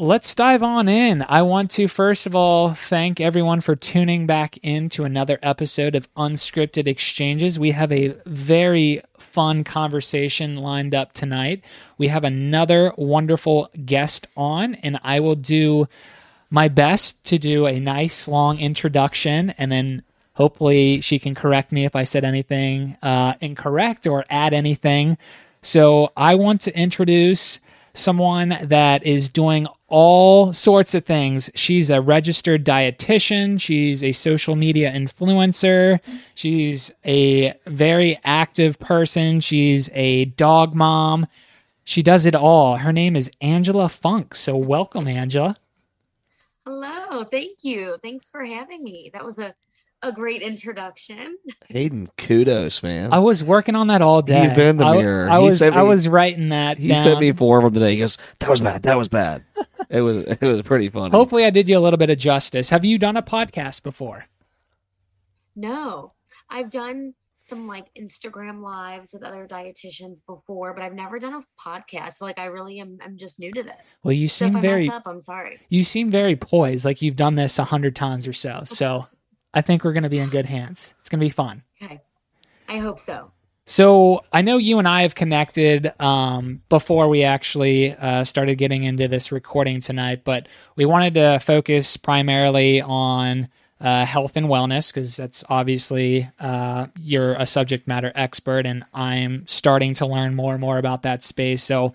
Let's dive on in. I want to, first of all, thank everyone for tuning back in to another episode of Unscripted Exchanges. We have a very fun conversation lined up tonight. We have another wonderful guest on, and I will do my best to do a nice long introduction, and then hopefully she can correct me if I said anything incorrect or add anything. So I want to introduce someone that is doing all sorts of things. She's a registered dietitian. She's a social media influencer. She's a very active person. She's a dog mom. She does it all. Her name is Angela Funk. So welcome, Angela. Hello. Thank you. Thanks for having me. That was a great introduction. Hayden, kudos, man. I was working on that all day. He's been in the mirror. I was writing that down. He sent me four of them today. He goes, that was bad. It was pretty funny. Hopefully I did you a little bit of justice. Have you done a podcast before? No. I've done some Instagram lives with other dietitians before, but I've never done a podcast. So I really am just new to this. Well, you seem if I mess up, I'm sorry. You seem very poised. You've done this 100 times or so. So I think we're going to be in good hands. It's going to be fun. Okay. I hope so. So I know you and I have connected before we actually started getting into this recording tonight, but we wanted to focus primarily on health and wellness because that's obviously you're a subject matter expert, and I'm starting to learn more and more about that space. So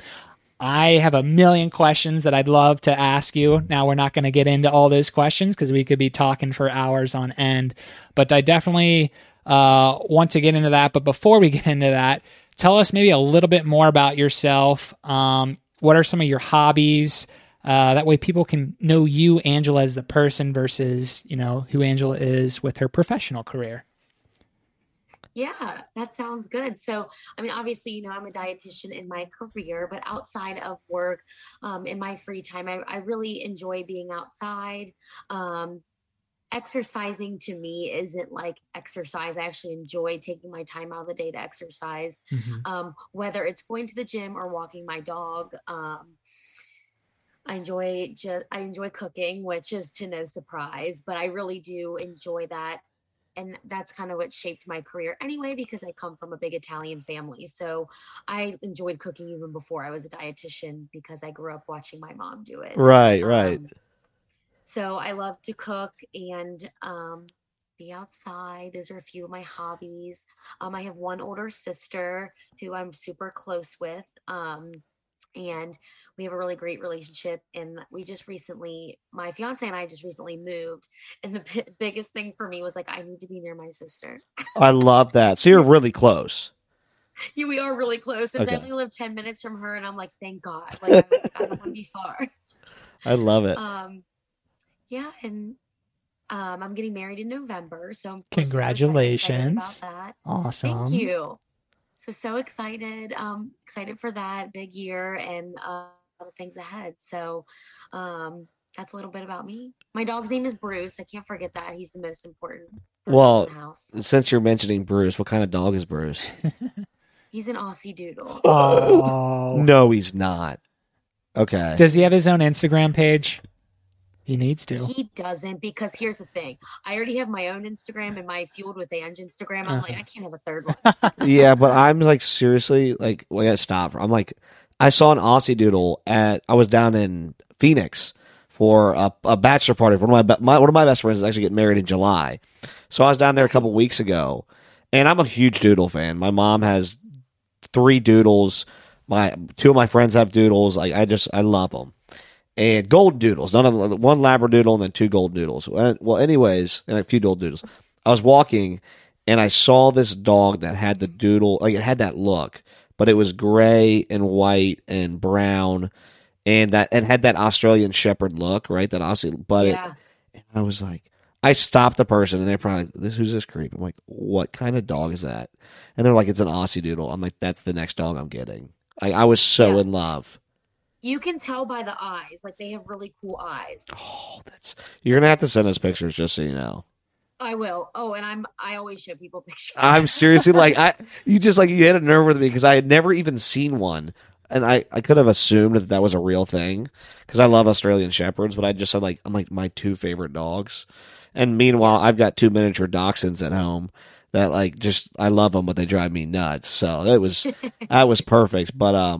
I have a million questions that I'd love to ask you. Now, we're not going to get into all those questions because we could be talking for hours on end, but I definitely want to get into that. But before we get into that, tell us maybe a little bit more about yourself. What are some of your hobbies? That way people can know you, Angela, as the person versus, who Angela is with her professional career. Yeah, that sounds good. So, obviously, I'm a dietitian in my career, but outside of work, in my free time, I really enjoy being outside. Exercising to me isn't exercise. I actually enjoy taking my time out of the day to exercise, whether it's going to the gym or walking my dog. I enjoy cooking, which is to no surprise, but I really do enjoy that. And that's kind of what shaped my career anyway, because I come from a big Italian family. So I enjoyed cooking even before I was a dietitian because I grew up watching my mom do it. Right. So I love to cook and be outside. Those are a few of my hobbies. I have one older sister who I'm super close with. And we have a really great relationship, and my fiance and I just recently moved, and the biggest thing for me was I need to be near my sister. I love that. So you're really close. Yeah, we are really close. And okay. I only live 10 minutes from her, and I'm thank God. I don't want to be far. I love it. Yeah. And I'm getting married in November. So congratulations. About that. Awesome. Thank you. So excited, for that big year and other things ahead. So that's a little bit about me. My dog's name is Bruce. I can't forget that. He's the most important person in the house. Since you're mentioning Bruce, what kind of dog is Bruce? He's an Aussie Doodle. Oh. No, he's not. Okay. Does he have his own Instagram page? He needs to. He doesn't, because here's the thing. I already have my own Instagram and my Fueled with Ange Instagram. I'm I can't have a third one. Yeah, but I'm seriously, we gotta stop. I saw an Aussie Doodle I was down in Phoenix for a bachelor party. One of my best friends is actually getting married in July. So I was down there a couple weeks ago, and I'm a huge Doodle fan. My mom has 3 Doodles. Two of my friends have Doodles. I love them. And gold doodles, one labradoodle and then 2 gold doodles. Well, anyways, and a few gold doodles. I was walking and I saw this dog that had the doodle, it had that look, but it was gray and white and brown, and that it had that Australian Shepherd look, right? That Aussie, I was I stopped the person, and they're probably who's this creep? I'm what kind of dog is that? And they're it's an Aussie Doodle. I'm that's the next dog I'm getting. I was so in love. You can tell by the eyes. They have really cool eyes. Oh, you're going to have to send us pictures just so you know. I will. Oh, and I always show people pictures. I'm seriously you hit a nerve with me because I had never even seen one and I could have assumed that that was a real thing because I love Australian Shepherds, but I just said, like, I'm like, my two favorite dogs. And meanwhile, I've got two miniature dachshunds at home that, like, just, I love them, but they drive me nuts. So that was, that was perfect. But,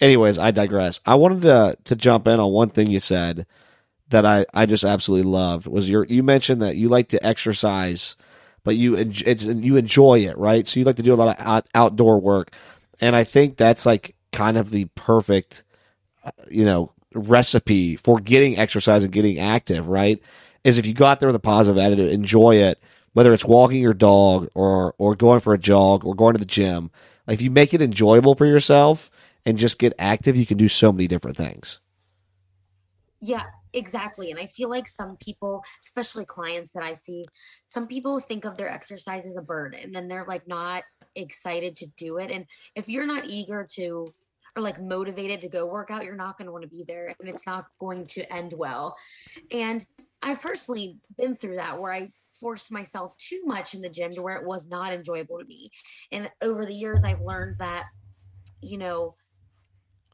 anyways, I digress. I wanted to jump in on one thing you said that I just absolutely loved was you mentioned that you like to exercise, but you enjoy it, right? So you like to do a lot of outdoor work. And I think that's like kind of the perfect, recipe for getting exercise and getting active, right? Is if you go out there with a positive attitude, enjoy it, whether it's walking your dog or going for a jog or going to the gym. Like, if you make it enjoyable for yourself and just get active, you can do so many different things. Yeah, exactly. And I feel like some people, especially clients that I see, some people think of their exercise as a burden, and then they're like not excited to do it. And if you're not eager to, or like motivated to go work out, you're not going to want to be there, and it's not going to end well. And I've personally been through that, where I forced myself too much in the gym to where it was not enjoyable to me. And over the years, I've learned that,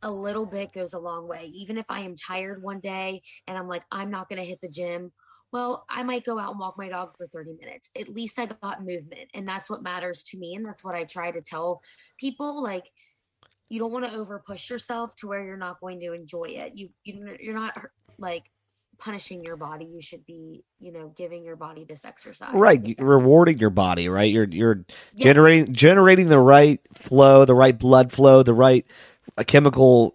a little bit goes a long way. Even if I am tired one day and I'm like, I'm not going to hit the gym, well, I might go out and walk my dog for 30 minutes. At least I got movement. And that's what matters to me. And that's what I try to tell people. Like, you don't want to over push yourself to where you're not going to enjoy it. You're not like punishing your body. You should be, giving your body this exercise. Right. Rewarding your body, right? You're yes. generating the right flow, the right blood flow, the right a chemical,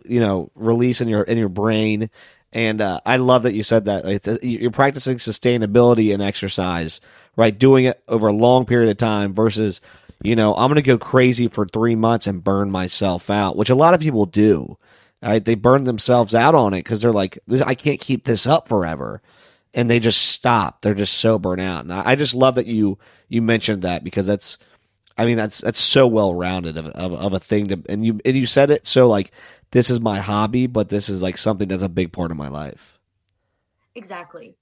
release in your brain. And I love that you said that. You're practicing sustainability in exercise, right? Doing it over a long period of time versus, I'm going to go crazy for 3 months and burn myself out, which a lot of people do. Right? They burn themselves out on it because they're like, I can't keep this up forever. And they just stop. They're just so burnt out. And I just love that you mentioned that, because that's so well-rounded of a thing to, and you said it. So like, this is my hobby, but this is like something that's a big part of my life. Exactly.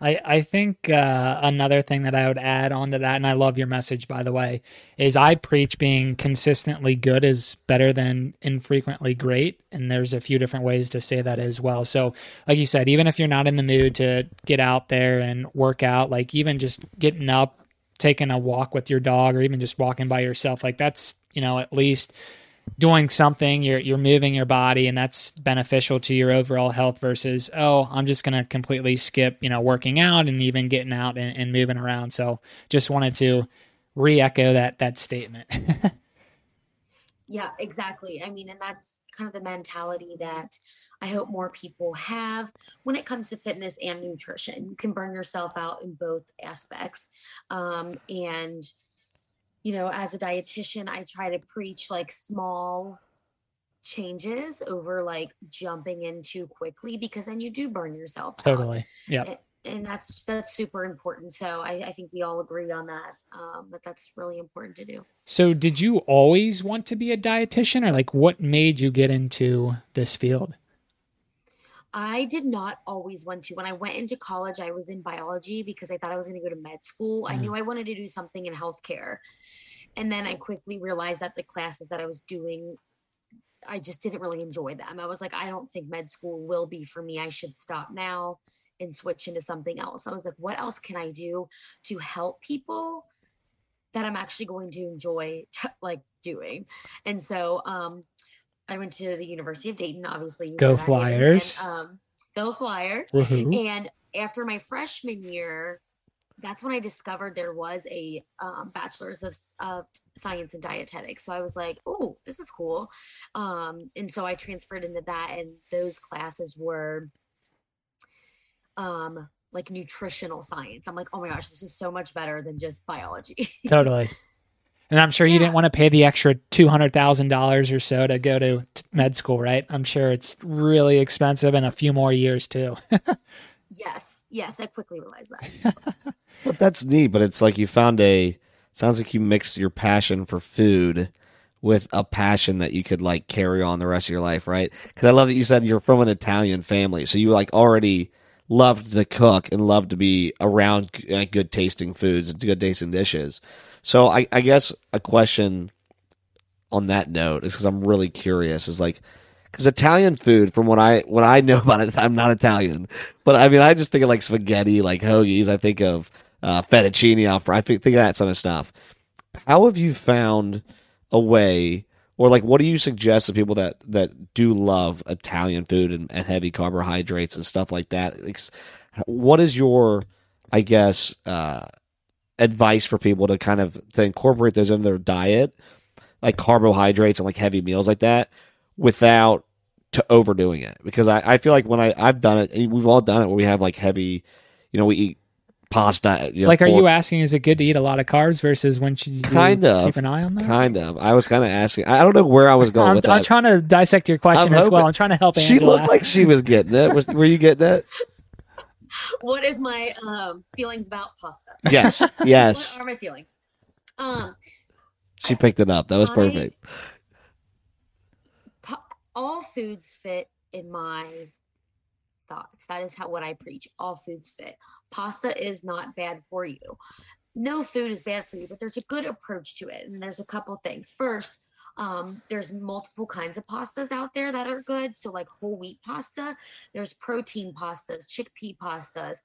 I think another thing that I would add on to that, and I love your message, by the way, is I preach being consistently good is better than infrequently great. And there's a few different ways to say that as well. So like you said, even if you're not in the mood to get out there and work out, like even just getting up, taking a walk with your dog, or even just walking by yourself, like that's, at least doing something, you're moving your body, and that's beneficial to your overall health versus, I'm just going to completely skip, working out and even getting out and moving around. So just wanted to re-echo that statement. Yeah, exactly. And that's kind of the mentality that I hope more people have when it comes to fitness and nutrition. You can burn yourself out in both aspects. As a dietitian, I try to preach like small changes over like jumping in too quickly, because then you do burn yourself out. Totally. Yeah. And that's super important. So I think we all agree on that, but that's really important to do. So did you always want to be a dietitian, or like what made you get into this field? I did not always want to. When I went into college, I was in biology because I thought I was going to go to med school. Mm. I knew I wanted to do something in healthcare. And then I quickly realized that the classes that I was doing, I just didn't really enjoy them. I was like, I don't think med school will be for me. I should stop now and switch into something else. I was like, what else can I do to help people that I'm actually going to enjoy doing? And so, I went to the University of Dayton, obviously. Go Flyers. Go Flyers. Woohoo. And after my freshman year, that's when I discovered there was a bachelor's of science in dietetics. So I was like, oh, this is cool. And so I transferred into that. And those classes were like nutritional science. I'm like, oh my gosh, this is so much better than just biology. Totally. And I'm sure you didn't want to pay the extra $200,000 or so to go to med school, right? I'm sure it's really expensive in a few more years too. Yes. I quickly realized that. Well, that's neat, but it's like sounds like you mix your passion for food with a passion that you could like carry on the rest of your life, right? Because I love that you said you're from an Italian family. So you like already loved to cook and loved to be around good tasting foods and good tasting dishes. So I guess a question on that note is because I'm really curious. Is like, because Italian food, from what I know about it, I'm not Italian, but I mean, I just think of like spaghetti, like hoagies. I think of fettuccine alfredo. I think of that sort of stuff. How have you found a way, or like, what do you suggest to people that do love Italian food and heavy carbohydrates and stuff like that? Like, what is your, I guess, advice for people to kind of to incorporate those into their diet, like carbohydrates and like heavy meals like that, without to overdoing it? Because I feel like when I've done it, and we've all done it, where we have like heavy, you know, we eat pasta. You know, like, are you asking, is it good to eat a lot of carbs versus when should you keep an eye on that? Kind of. I was kind of asking. I don't know where I was going with that. I'm trying to dissect your question as well. I'm trying to help Angela. She looked like she was getting it. Were you getting it? What is my feelings about pasta? Yes, yes. What are my feelings? She picked it up. That was perfect. All foods fit in my thoughts. That is what I preach. All foods fit. Pasta is not bad for you. No food is bad for you, but there's a good approach to it. And there's a couple things. First, there's multiple kinds of pastas out there that are good. So like whole wheat pasta, there's protein pastas, chickpea pastas.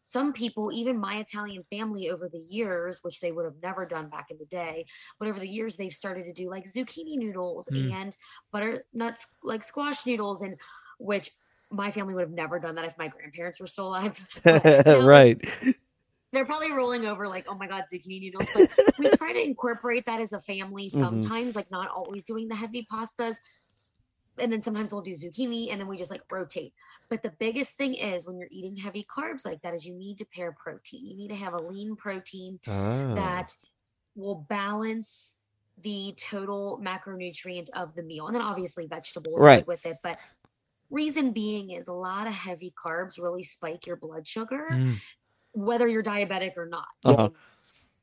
Some people, even my Italian family over the years, which they would have never done back in the day, but over the years they've started to do like zucchini noodles and butternuts, like squash noodles, and which my family would have never done that if my grandparents were still alive. Right. They're probably rolling over like, oh my God, zucchini noodles. Like, we try to incorporate that as a family sometimes, like not always doing the heavy pastas. And then sometimes we'll do zucchini and then we just like rotate. But the biggest thing is when you're eating heavy carbs like that is you need to pair protein. You need to have a lean protein that will balance the total macronutrient of the meal. And then obviously vegetables with it. But reason being is a lot of heavy carbs really spike your blood sugar, whether you're diabetic or not. Uh-huh.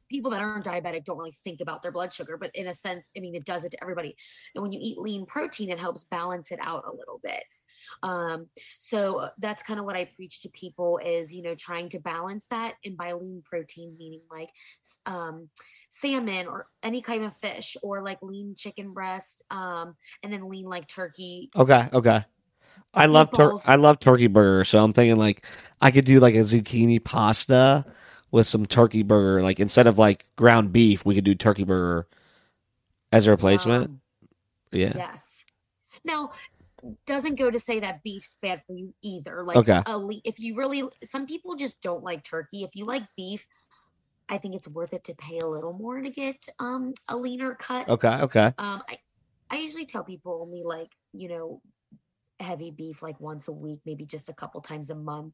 People that aren't diabetic don't really think about their blood sugar, but in a sense, I mean, it does it to everybody. And when you eat lean protein, it helps balance it out a little bit. So that's kind of what I preach to people is, you know, trying to balance that. And by lean protein, meaning like, salmon or any kind of fish or like lean chicken breast, and then lean like turkey. Okay. I love turkey burger, so I'm thinking like I could do like a zucchini pasta with some turkey burger. Like instead of like ground beef, we could do turkey burger as a replacement. Yeah. Yes. Now, doesn't go to say that beef's bad for you either. Like, if you really, some people just don't like turkey. If you like beef, I think it's worth it to pay a little more to get a leaner cut. Okay. I usually tell people only like, you know, heavy beef like once a week, maybe just a couple times a month,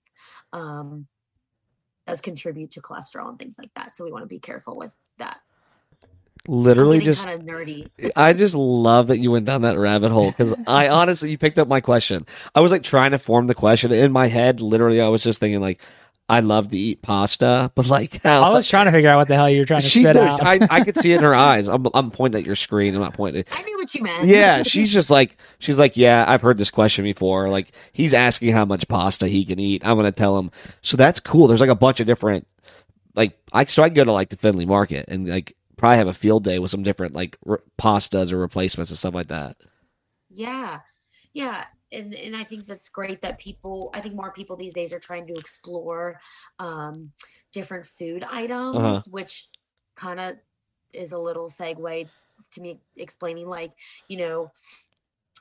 does contribute to cholesterol and things like that. So we want to be careful with that. Literally just kind of nerdy. I just love that you went down that rabbit hole because I honestly, you picked up my question. I was like trying to form the question in my head. Literally, I was just thinking like, I love to eat pasta, but like how? I was trying to figure out what the hell you were trying to spit out. I could see it in her eyes. I'm pointing at your screen. I'm not pointing. I knew what you meant. Yeah, she's like, yeah, I've heard this question before. Like he's asking how much pasta he can eat. I'm gonna tell him. So that's cool. There's like a bunch of different like I can go to like the Findlay Market and like probably have a field day with some different like pastas or replacements and stuff like that. Yeah. And I think that's great that more people these days are trying to explore different food items, which kind of is a little segue to me explaining like, you know,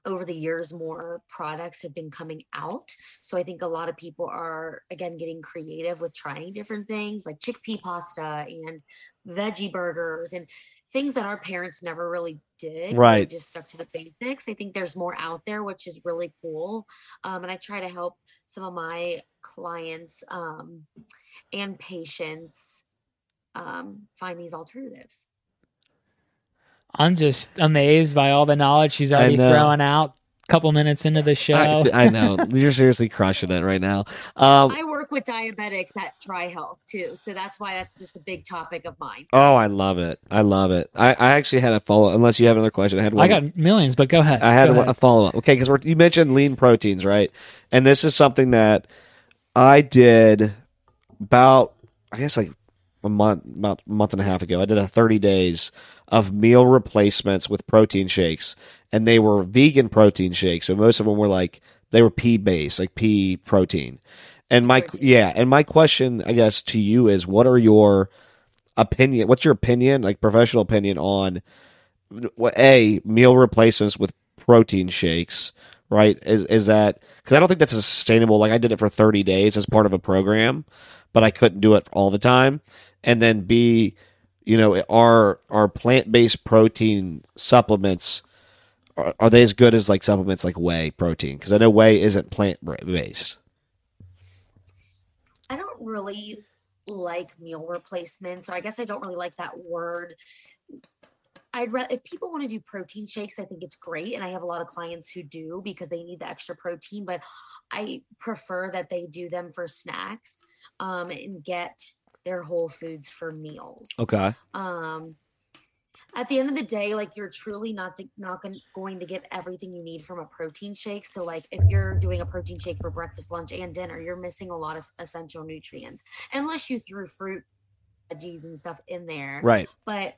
over the years, more products have been coming out. So I think a lot of people are, again, getting creative with trying different things like chickpea pasta and veggie burgers and things that our parents never really did. Right. We just stuck to the basics. I think there's more out there, which is really cool. And I try to help some of my clients and patients find these alternatives. I'm just amazed by all the knowledge she's already throwing out a couple minutes into the show. I know. You're seriously crushing it right now. I work with diabetics at TriHealth too. So that's why that's just a big topic of mine. Oh, I love it. I actually had a follow-up, unless you have another question. I got millions, but go ahead. I had a follow-up. Okay, because you mentioned lean proteins, right? And this is something that I did about, I guess like about a month and a half ago. I did a 30 days of meal replacements with protein shakes, and they were vegan protein shakes. So most of them were they were pea based, like pea protein. And my question, I guess, to you is, what's your opinion, like professional opinion on meal replacements with protein shakes, right? Is that, because I don't think that's sustainable. Like, I did it for 30 days as part of a program, but I couldn't do it all the time. And then B, are plant-based protein supplements, are they as good as like supplements like whey protein? Because I know whey isn't plant-based. I don't really like meal replacements, so I guess I don't really like that word. If people want to do protein shakes, I think it's great. And I have a lot of clients who do because they need the extra protein, but I prefer that they do them for snacks, and get their whole foods for meals. Okay. At the end of the day, you're truly not going to get everything you need from a protein shake. So if you're doing a protein shake for breakfast, lunch, and dinner, you're missing a lot of essential nutrients, unless you threw fruit, veggies, and stuff in there. Right. But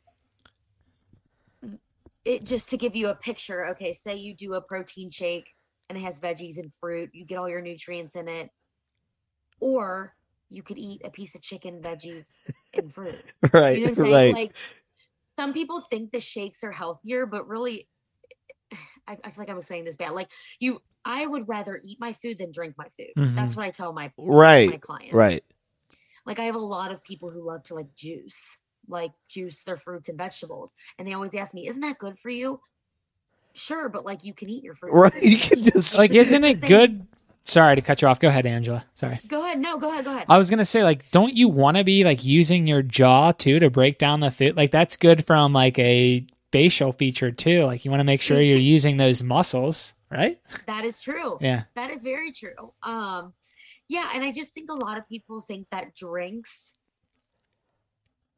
it just to give you a picture, okay, say you do a protein shake and it has veggies and fruit, you get all your nutrients in it, or you could eat a piece of chicken, veggies, and fruit. Right. You know what I'm saying? Right. Some people think the shakes are healthier, but really, I feel like I'm saying this bad. I would rather eat my food than drink my food. Mm-hmm. That's what I tell my clients. Right. I have a lot of people who love to juice their fruits and vegetables, and they always ask me, "Isn't that good for you?" Sure, but you can eat your fruit. Right. You can just isn't it good? Sorry to cut you off. Go ahead, Angela. Sorry. Go ahead. No, go ahead. I was going to say, don't you want to be using your jaw too to break down the food? That's good from a facial feature too. You want to make sure you're using those muscles, right? That is true. Yeah. That is very true. Yeah. And I just think a lot of people think that drinks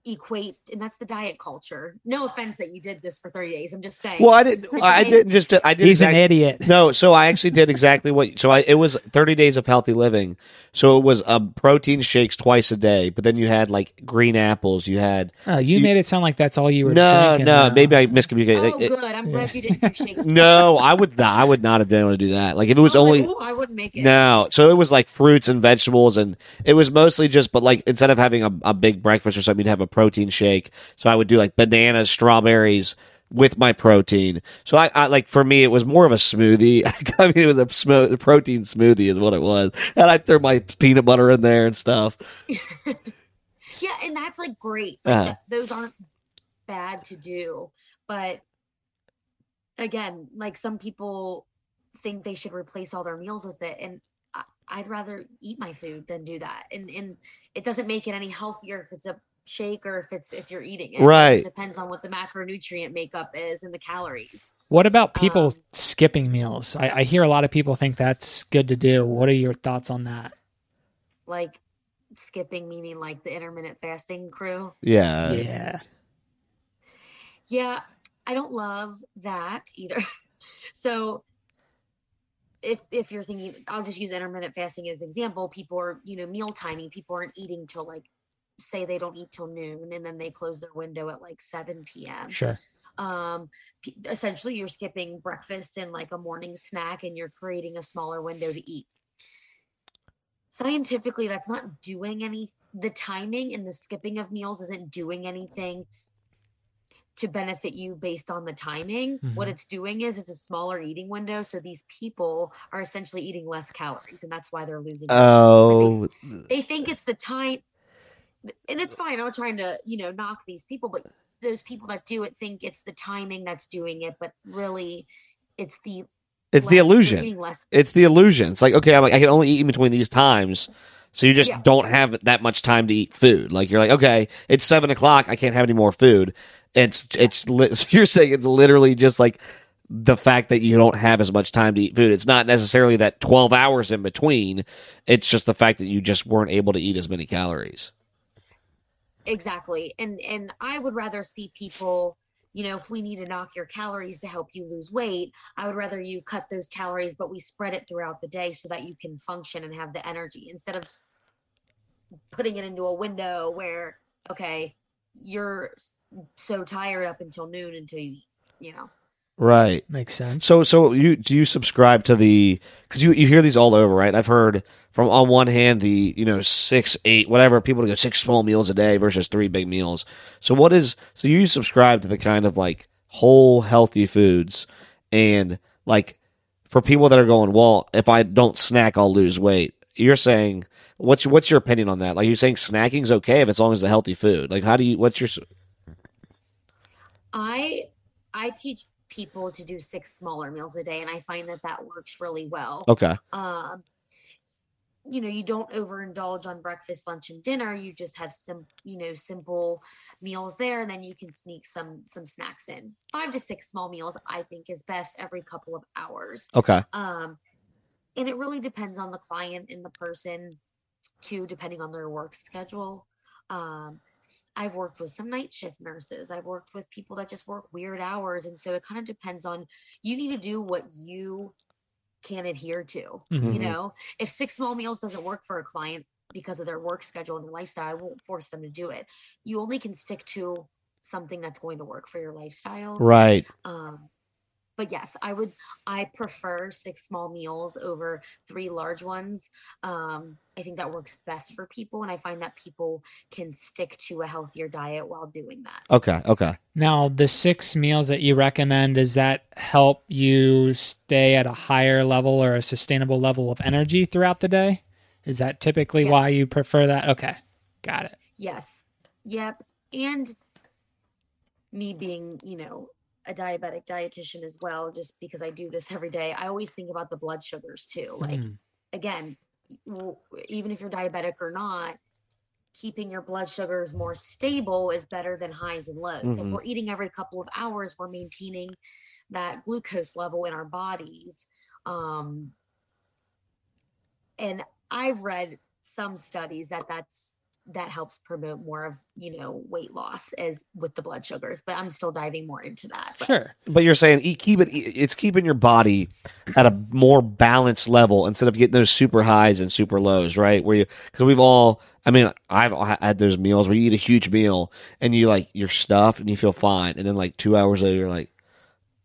equate, and that's the diet culture. No offense that you did this for 30 days. I'm just saying. Well, I didn't. He's an idiot. No, so I actually did exactly it was 30 days of healthy living. So it was protein shakes twice a day, but then you had green apples. You had. Oh, you made it sound like that's all you were. No, drinking. No, maybe I miscommunicated. Oh, good. I'm glad you didn't do shakes. No, I would not have been able to do that. If it was I wouldn't make it. No, so it was fruits and vegetables, and it was mostly just. But instead of having a big breakfast or something, you'd have a protein shake. So I would do bananas, strawberries with my protein. So I for me, it was more of a smoothie. I mean, it was a protein smoothie is what it was. And I threw my peanut butter in there and stuff. Yeah. And that's great. Those aren't bad to do. But again, some people think they should replace all their meals with it. And I'd rather eat my food than do that. And it doesn't make it any healthier if it's a shake or if you're eating it. Right. It depends on what the macronutrient makeup is and the calories. What about people skipping meals? I hear a lot of people think that's good to do. What are your thoughts on that? Skipping meaning the intermittent fasting crew? Yeah. Yeah. Yeah. I don't love that either. So if you're thinking, I'll just use intermittent fasting as an example. People are, meal timing. People aren't eating till say they don't eat till noon, and then they close their window at 7 p.m. Sure. Essentially, you're skipping breakfast and a morning snack, and you're creating a smaller window to eat. Scientifically, that's not doing any. The timing and the skipping of meals isn't doing anything to benefit you based on the timing. Mm-hmm. What it's doing is it's a smaller eating window. So these people are essentially eating less calories, and that's why they're losing. Oh, they think it's the time. And it's fine. I'm trying to, knock these people, but those people that do it think it's the timing that's doing it, but really it's the illusion. It's the illusion. It's I can only eat in between these times. So you just don't have that much time to eat food. You're okay, it's 7 o'clock. I can't have any more food. You're saying it's literally just the fact that you don't have as much time to eat food. It's not necessarily that 12 hours in between. It's just the fact that you just weren't able to eat as many calories. Exactly. And I would rather see people, if we need to knock your calories to help you lose weight, I would rather you cut those calories, but we spread it throughout the day so that you can function and have the energy instead of putting it into a window where okay, you're so tired up until noon until you eat, you know. Right. Makes sense. So do you subscribe to the, because you hear these all over, right? I've heard from, on one hand, the, you know, 6, 8, whatever, people to go 6 small meals a day versus 3 big meals. So so you subscribe to the kind of like whole healthy foods, and like for people that are going, well, if I don't snack, I'll lose weight. You're saying, what's your opinion on that? Like, you're saying snacking's okay if as long as it's a healthy food. Like, how do you, what's your? I teach people to do 6 smaller meals a day, and I find that works really well. Okay. You know, you don't overindulge on breakfast, lunch, and dinner. You just have some, you know, simple meals there, and then you can sneak some snacks in. 5 to 6 small meals, I think, is best every couple of hours. Okay. And it really depends on the client and the person, too, depending on their work schedule. I've worked with some night shift nurses. I've worked with people that just work weird hours. And so it kind of depends on, you need to do what you can adhere to. Mm-hmm. You know, if 6 small meals doesn't work for a client because of their work schedule and lifestyle, I won't force them to do it. You only can stick to something that's going to work for your lifestyle. Right. But yes, I prefer 6 small meals over 3 large ones. I think that works best for people. And I find that people can stick to a healthier diet while doing that. Okay. Now, the 6 meals that you recommend, does that help you stay at a higher level or a sustainable level of energy throughout the day? Is that typically why you prefer that? Okay. Got it. Yes. Yep. And me being, you know, a diabetic dietitian as well, just because I do this every day, I always think about the blood sugars too. Like, again, even if you're diabetic or not, keeping your blood sugars more stable is better than highs and lows. Mm-hmm. If we're eating every couple of hours, we're maintaining that glucose level in our bodies. And I've read some studies that helps promote more of, you know, weight loss as with the blood sugars, but I'm still diving more into that. But. Sure. But you're saying it's keeping your body at a more balanced level instead of getting those super highs and super lows, right? Where you, because I've had those meals where you eat a huge meal and you like, you're stuffed and you feel fine. And then like 2 hours later, you're like,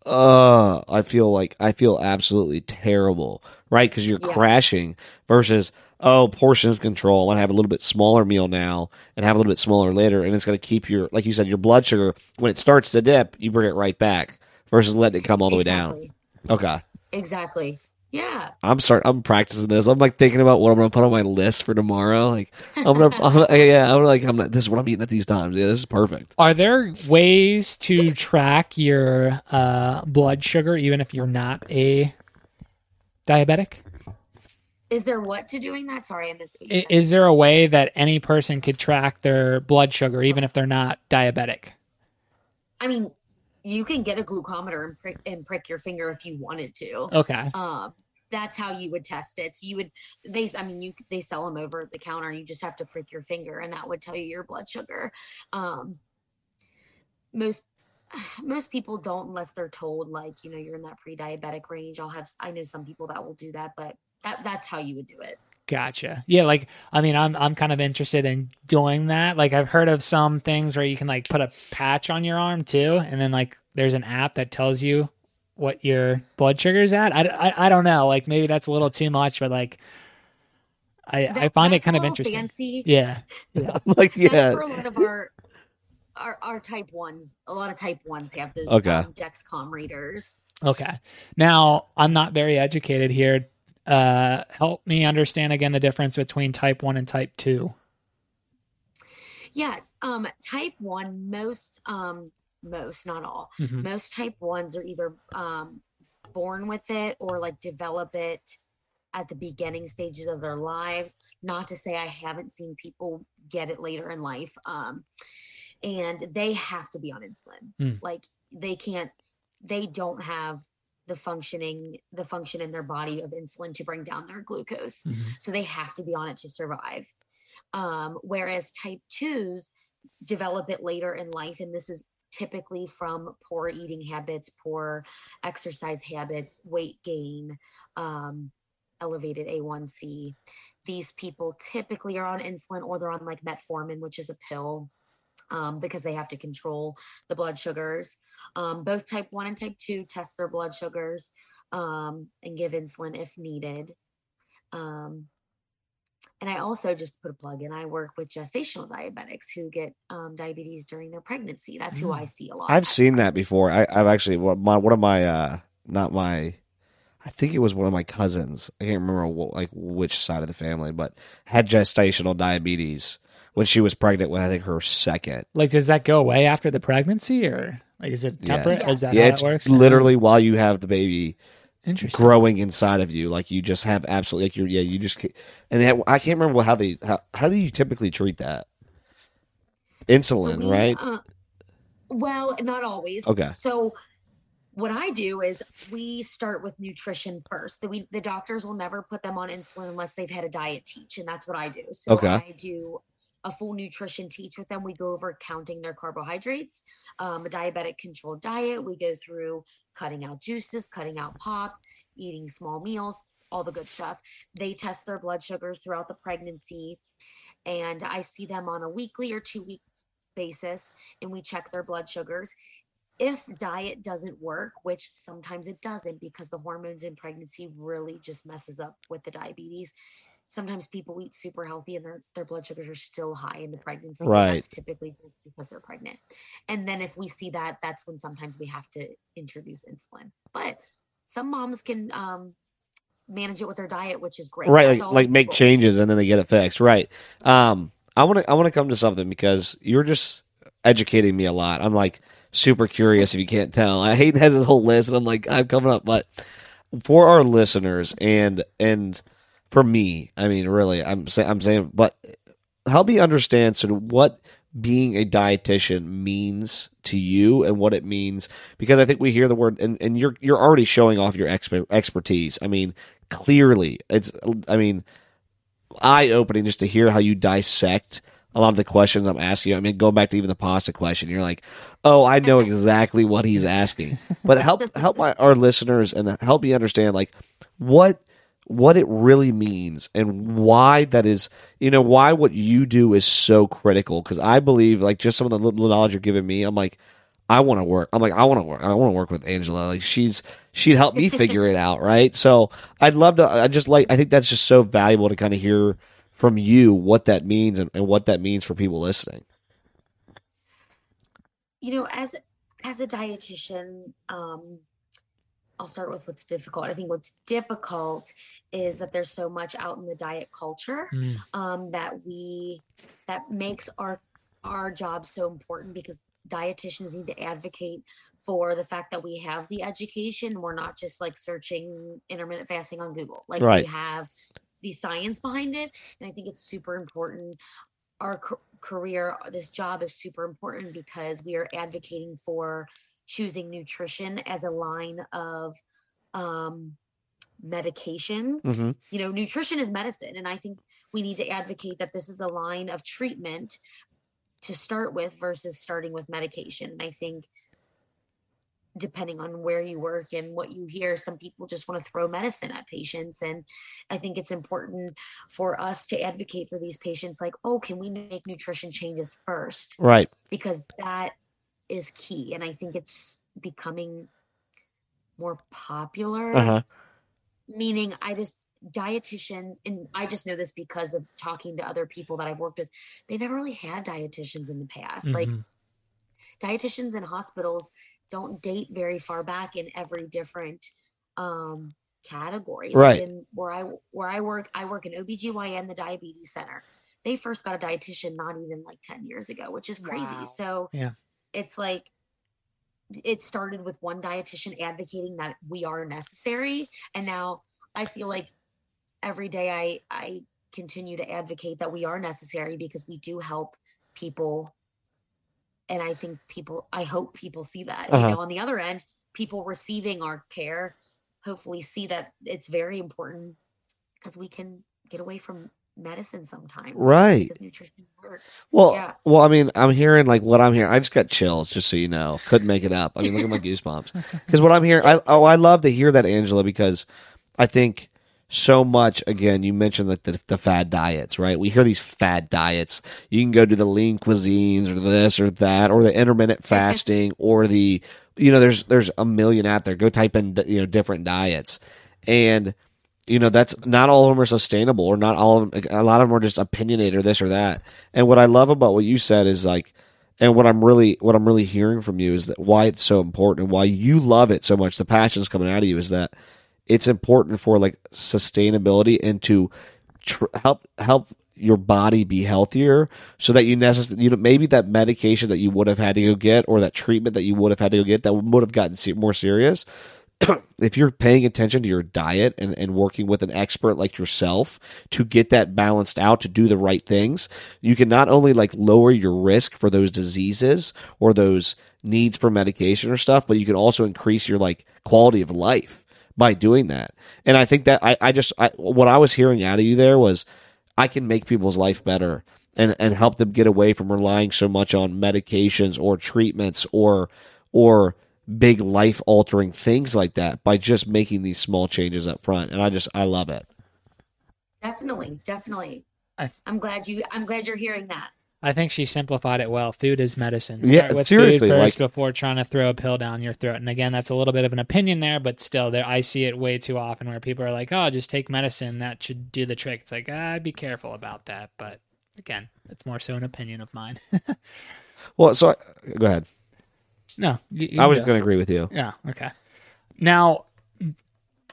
I feel absolutely terrible, right? Because you're crashing versus, portions control. I want to have a little bit smaller meal now and have a little bit smaller later. And it's going to keep your, like you said, your blood sugar, when it starts to dip, you bring it right back versus letting it come all the way down. Okay. Exactly. Yeah. I'm practicing this. I'm like thinking about what I'm going to put on my list for tomorrow. Like this is what I'm eating at these times. Yeah. This is perfect. Are there ways to track your blood sugar, even if you're not a diabetic? Is there what to doing that? Sorry, I missed what you said. Is there a way that any person could track their blood sugar, even if they're not diabetic? I mean, you can get a glucometer and prick your finger if you wanted to. Okay. That's how you would test it. So they sell them over at the counter. You just have to prick your finger and that would tell you your blood sugar. Most people don't unless they're told, like, you know, you're in that pre-diabetic range. I know some people that will do that, but that's how you would do it. Gotcha. Yeah. Like, I mean, I'm kind of interested in doing that. Like, I've heard of some things where you can like put a patch on your arm too. And then like, there's an app that tells you what your blood sugar is at. I don't know. Like, maybe that's a little too much, but like, I find it kind of interesting. Fancy. Yeah. Like, yeah. For a lot of our type ones, a lot of type ones have those Dexcom readers. Okay. Now I'm not very educated here. Help me understand again the difference between type 1 and type 2. Yeah. Type 1, most, not all, most type 1s are either born with it or like develop it at the beginning stages of their lives. Not to say I haven't seen people get it later in life. And they have to be on insulin. Like, they don't have the function in their body of insulin to bring down their glucose. So they have to be on it to survive. Whereas type 2s develop it later in life. And this is typically from poor eating habits, poor exercise habits, weight gain, elevated A1C. These people typically are on insulin or they're on like metformin, which is a pill. because they have to control the blood sugars. Both type 1 and type 2 test their blood sugars and give insulin if needed. And I also just put a plug in. I work with gestational diabetics who get diabetes during their pregnancy. That's who I see a lot. I've seen that before. I've actually, I think it was one of my cousins. I can't remember which side of the family, but had gestational diabetes when she was pregnant with, I think, her second. Like, does that go away after the pregnancy, or like, is it temperate? Yeah. Is that how it works? Literally while you have the baby growing inside of you, like you just have absolutely, like you just, and I can't remember how do you typically treat that? Insulin, right? Well, not always. Okay. So what I do is we start with nutrition first. The doctors will never put them on insulin unless they've had a diet teach, and that's what I do. So I do a full nutrition teach with them. We go over counting their carbohydrates, a diabetic controlled diet. We go through cutting out juices, cutting out pop, eating small meals, all the good stuff. They test their blood sugars throughout the pregnancy, and I see them on a weekly or 2-week basis, and we check their blood sugars. If diet doesn't work, which sometimes it doesn't because the hormones in pregnancy really just messes up with the diabetes. Sometimes people eat super healthy and their blood sugars are still high in the pregnancy. Right. That's typically just because they're pregnant. And then if we see that, that's when sometimes we have to introduce insulin. But some moms can manage it with their diet, which is great. Right, like make changes and then they get it fixed. Right. I want to come to something because you're just educating me a lot. I'm like super curious if you can't tell. Hayden has his whole list and I'm like, I'm coming up. But for our listeners and for me, I mean, really, I'm saying, but help me understand sort of what being a dietitian means to you and what it means, because I think we hear the word, and you're already showing off your expertise. I mean, clearly, it's eye opening just to hear how you dissect a lot of the questions I'm asking you. I mean, going back to even the pasta question, you're like, oh, I know exactly what he's asking. But help our listeners and help me understand, like, what it really means and why that is, why what you do is so critical. Because I believe, like, just some of the little knowledge you're giving me, I'm like, I want to work with Angela. Like, she'd help me figure it out, right? So I'd love to. I think that's just so valuable to kind of hear from you what that means and what that means for people listening. As a dietitian, I'll start with what's difficult. I think what's difficult is that there's so much out in the diet culture that makes our job so important, because dietitians need to advocate for the fact that we have the education. We're not just like searching intermittent fasting on Google. Like, right. We have the science behind it. And I think it's super important. Our career, this job is super important because we are advocating for choosing nutrition as a line of medication. Mm-hmm. Nutrition is medicine. And I think we need to advocate that this is a line of treatment to start with versus starting with medication. And I think depending on where you work and what you hear, some people just want to throw medicine at patients. And I think it's important for us to advocate for these patients, like, oh, can we make nutrition changes first? Right. Because that is key. And I think it's becoming more popular, meaning dietitians, and I just know this because of talking to other people that I've worked with, they never really had dietitians in the past. Mm-hmm. Like, dietitians in hospitals don't date very far back in every different, category. Right. Like where I work in OBGYN, the diabetes center. They first got a dietitian, not even like 10 years ago, which is crazy. Wow. So yeah. It's like, it started with one dietitian advocating that we are necessary. And now I feel like every day I continue to advocate that we are necessary because we do help people. And I think I hope people see that. On the other end, people receiving our care hopefully see that it's very important, because we can get away from medicine sometimes, right? Because nutrition works. Well, I mean, I'm hearing like what I'm hearing. I just got chills, just so you know. Couldn't make it up. I mean, look at my goosebumps. Because what I'm hearing, I love to hear that, Angela, because I think so much. Again, you mentioned like the fad diets, right? We hear these fad diets. You can go do the lean cuisines or this or that, or the intermittent fasting, or the, you know, there's a million out there. Go type in, you know, different diets. And, you know, that's not all of them are sustainable, or not all of them. A lot of them are just opinionated or this or that. And what I love about what you said is like, and what I'm really hearing from you is that why it's so important and why you love it so much, the passion's coming out of you, is that it's important for like sustainability and to help your body be healthier, so that you know, maybe that medication that you would have had to go get, or that treatment that you would have had to go get that would have gotten more serious. If you're paying attention to your diet and working with an expert like yourself to get that balanced out, to do the right things, you can not only like lower your risk for those diseases or those needs for medication or stuff, but you can also increase your like quality of life by doing that. And I think that I just what I was hearing out of you there was, I can make people's life better and help them get away from relying so much on medications or treatments or big life altering things like that by just making these small changes up front. And I love it. Definitely. I'm glad you're hearing that. I think she simplified it well. Food is medicine. Start with seriously, food first, before trying to throw a pill down your throat. And again, that's a little bit of an opinion there, but still, there I see it way too often where people are like, "Oh, just take medicine. That should do the trick." It's like, be careful about that. But again, it's more so an opinion of mine. Well, so go ahead. No, I was going to agree with you. Yeah. Okay. Now,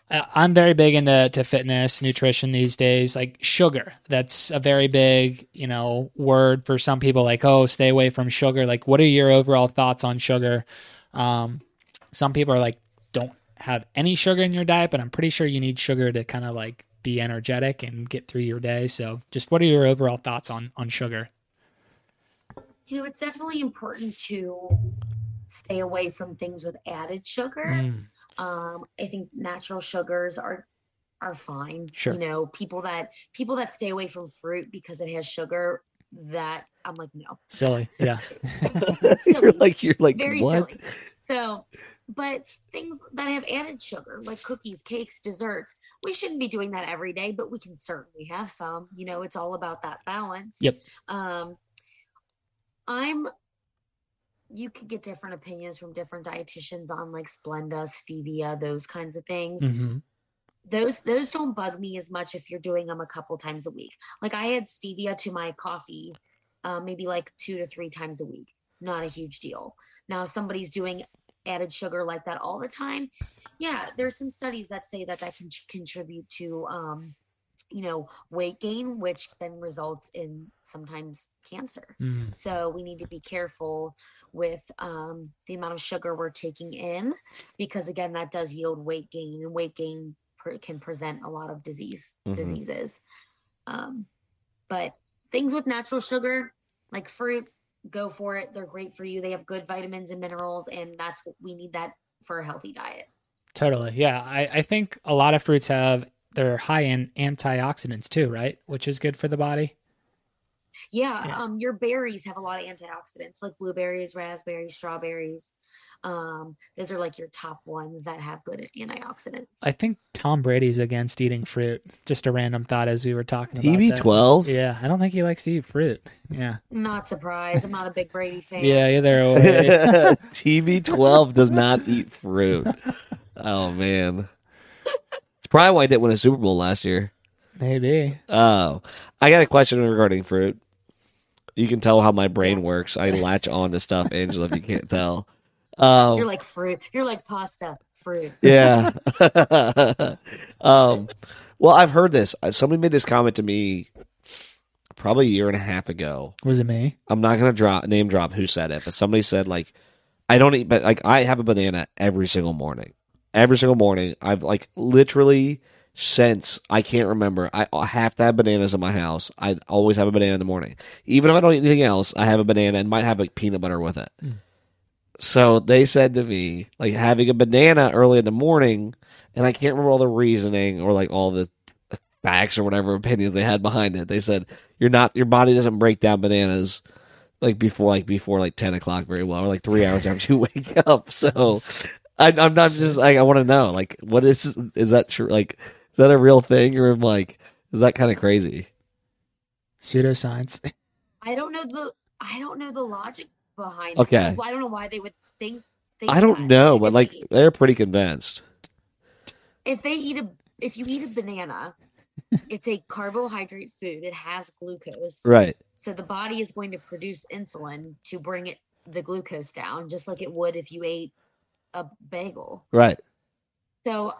I'm very big into fitness, nutrition these days, like sugar. That's a very big, you know, word for some people, like, oh, stay away from sugar. Like, what are your overall thoughts on sugar? Some people are like, don't have any sugar in your diet, but I'm pretty sure you need sugar to kind of like be energetic and get through your day. So just what are your overall thoughts on sugar? You know, it's definitely important to stay away from things with added sugar. I think natural sugars are fine. Sure. You know, people that stay away from fruit because it has sugar, that I'm like, no. Silly. Yeah. Silly. You're like, very what? Silly. So, but things that have added sugar, like cookies, cakes, desserts, we shouldn't be doing that every day, but we can certainly have some. You know, it's all about that balance. Yep. You could get different opinions from different dietitians on like Splenda, stevia, those kinds of things. Mm-hmm. Those don't bug me as much if you're doing them a couple times a week. Like I add stevia to my coffee, maybe like 2 to 3 times a week. Not a huge deal. Now if somebody's doing added sugar like that all the time, yeah, there's some studies that say that can contribute to, you know, weight gain, which then results in sometimes cancer. Mm. So we need to be careful with the amount of sugar we're taking in, because again, that does yield weight gain, and weight gain can present a lot of diseases. But things with natural sugar, like fruit, go for it. They're great for you. They have good vitamins and minerals, and that's what we need, that for a healthy diet. Totally. Yeah. I think a lot of fruits they're high in antioxidants too, right? Which is good for the body. Yeah. Your berries have a lot of antioxidants, like blueberries, raspberries, strawberries. Those are like your top ones that have good antioxidants. I think Tom Brady's against eating fruit. Just a random thought as we were talking about that. TB12? Yeah, I don't think he likes to eat fruit. Yeah. Not surprised. I'm not a big Brady fan. Yeah, either way. TB12 does not eat fruit. Oh, man. It's probably why I didn't win a Super Bowl last year. Maybe. Oh, I got a question regarding fruit. You can tell how my brain works. I latch on to stuff, Angela, if you can't tell. You're like fruit. You're like pasta, fruit. Yeah. Well, I've heard this. Somebody made this comment to me probably a year and a half ago. Was it me? I'm not going to name drop who said it, but somebody said, like, I don't eat, but like I have a banana every single morning. Every single morning. I've like literally... Since I can't remember, I have to have bananas in my house. I always have a banana in the morning. Even if I don't eat anything else, I have a banana and might have like peanut butter with it. Mm. So they said to me, like, having a banana early in the morning, and I can't remember all the reasoning or like all the facts or whatever opinions they had behind it. They said, your body doesn't break down bananas like before 10 o'clock very well, or like 3 hours after you wake up. So I'm not just like, I want to know, like, what is that true? Like, Is that a real thing? Or I'm like, is that kind of crazy? Pseudoscience. I don't know the logic behind it. Okay. I don't know why they would think I don't know, but like they're pretty convinced. If you eat a banana, it's a carbohydrate food. It has glucose. Right. So the body is going to produce insulin to bring the glucose down, just like it would if you ate a bagel. Right. So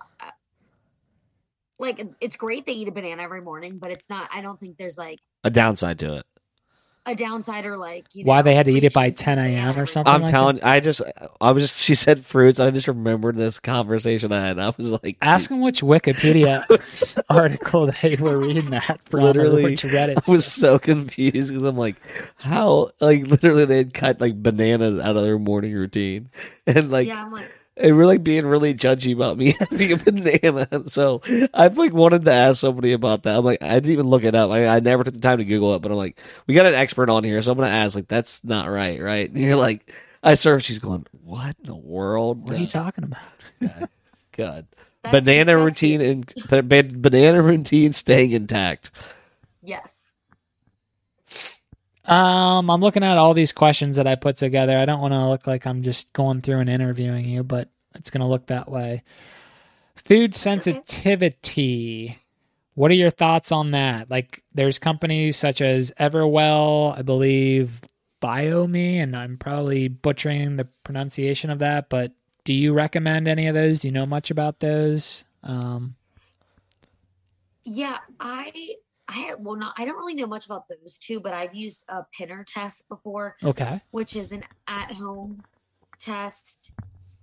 like it's great they eat a banana every morning, but it's not, I don't think there's like a downside to it. A downside or like, you know, why they had to eat it by 10 a.m. or something. I'm like telling that. I was just she said fruits. I just remembered this conversation I had. I was like, ask them which Wikipedia article they were reading that from. Literally, which Reddit. I was so confused because I'm like, how? Like literally, they had cut like bananas out of their morning routine, and like, yeah, I'm like, they were like being really judgy about me having a banana. So I've like wanted to ask somebody about that. I'm like, I didn't even look it up. I never took the time to Google it, but I'm like, we got an expert on here, so I'm going to ask, like, that's not right, right? And you're like, I serve. She's going, what in the world? What are you talking about? God. Banana routine and banana routine staying intact. Yes. I'm looking at all these questions that I put together. I don't want to look like I'm just going through and interviewing you, but it's going to look that way. Food sensitivity. What are your thoughts on that? Like there's companies such as Everwell, I believe BioMe, and I'm probably butchering the pronunciation of that, but do you recommend any of those? Do you know much about those? Yeah, I don't really know much about those two, but I've used a Pinner test before. Okay. Which is an at-home test.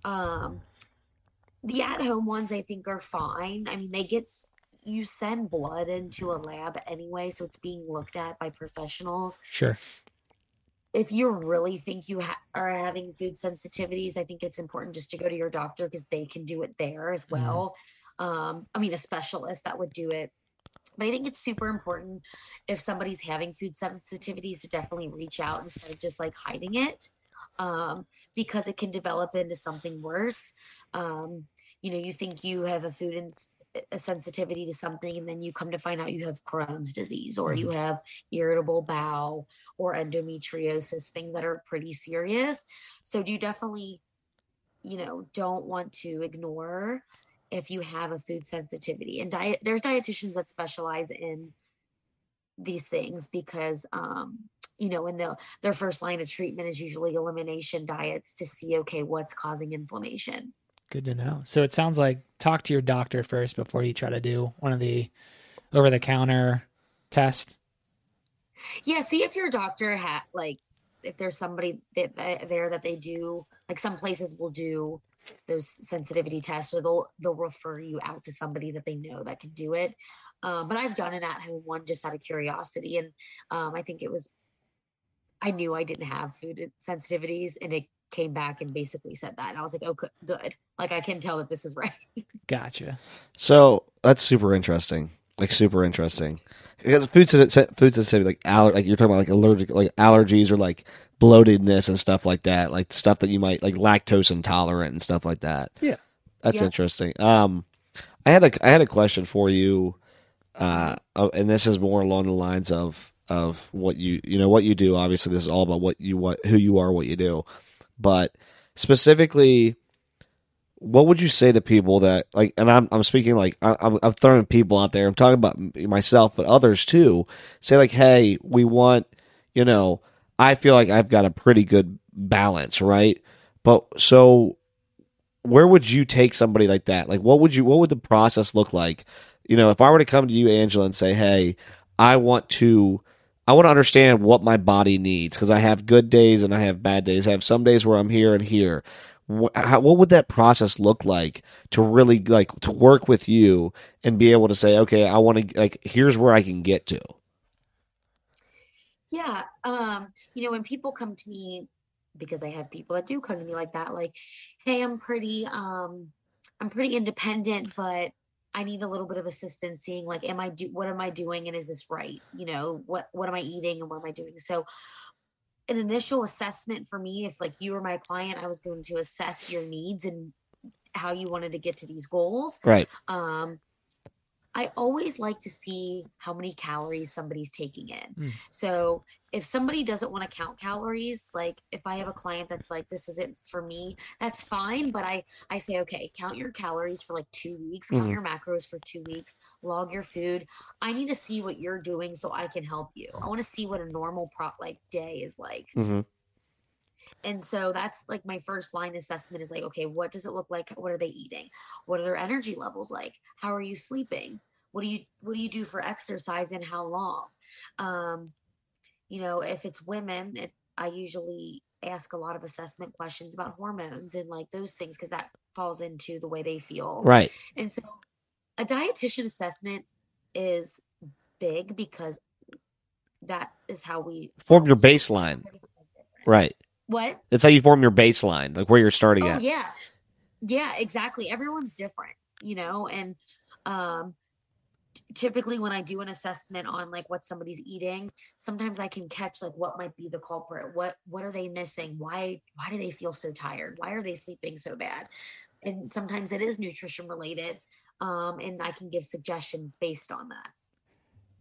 The at-home ones I think are fine. I mean, you send blood into a lab anyway, so it's being looked at by professionals. Sure. If you really think you are having food sensitivities, I think it's important just to go to your doctor because they can do it there as well. Mm. I mean, a specialist that would do it. But I think it's super important if somebody's having food sensitivities to definitely reach out instead of just like hiding it, because it can develop into something worse. You know, you think you have a food a sensitivity to something, and then you come to find out you have Crohn's disease or you have irritable bowel or endometriosis, things that are pretty serious. So do you definitely, you know, don't want to ignore if you have a food sensitivity, and there's dietitians that specialize in these things because, you know, in their first line of treatment is usually elimination diets to see, okay, what's causing inflammation. Good to know. So it sounds like talk to your doctor first before you try to do one of the over the counter tests. Yeah. See if your doctor if there's somebody there that they do, like some places will do those sensitivity tests, or they'll refer you out to somebody that they know that can do it. But I've done an at-home one just out of curiosity, and I think I knew I didn't have food sensitivities, and it came back and basically said that, and I was like, okay, good. Like I can tell that this is right. Gotcha. So that's super interesting. Like super interesting, because food sensitivity, like you're talking about, like allergies or like bloatedness and stuff like that, like stuff that you might like lactose intolerant and stuff like that. Yeah, that's interesting. I had a question for you, and this is more along the lines of what you do. Obviously, this is all about who you are, what you do, but specifically, what would you say to people that like, and I'm speaking like I'm throwing people out there. I'm talking about myself, but others too. Say like, hey, we want, you know, I feel like I've got a pretty good balance, right? But so where would you take somebody like that? Like, what would the process look like? You know, if I were to come to you, Angela, and say, hey, I want to understand what my body needs, because I have good days and I have bad days. I have some days where I'm here and here. What would that process look like to really like to work with you and be able to say, okay, I want to like, here's where I can get to. Yeah. You know, when people come to me, because I have people that do come to me like that, like, hey, I'm pretty independent, but I need a little bit of assistance seeing like, what am I doing? And is this right? You know, what am I eating and what am I doing? So, an initial assessment for me, if like you were my client, I was going to assess your needs and how you wanted to get to these goals. Right. I always like to see how many calories somebody's taking in. Mm. So if somebody doesn't want to count calories, like if I have a client that's like, this isn't for me, that's fine. But I say, okay, count your calories for like 2 weeks, count your macros for 2 weeks, log your food. I need to see what you're doing so I can help you. I want to see what a normal day is like. Mm-hmm. And so that's like my first line assessment is like, okay, what does it look like? What are they eating? What are their energy levels like? How are you sleeping? What do you do for exercise and how long? You know, if it's women, I usually ask a lot of assessment questions about hormones and like those things, because that falls into the way they feel. Right. And so a dietitian assessment is big because that is how we form your baseline. Right. What? That's how you form your baseline, like where you're starting at. Yeah. Yeah, exactly. Everyone's different, you know, and typically when I do an assessment on like what somebody's eating, sometimes I can catch like what might be the culprit. What are they missing? Why do they feel so tired? Why are they sleeping so bad? And sometimes it is nutrition related. And I can give suggestions based on that.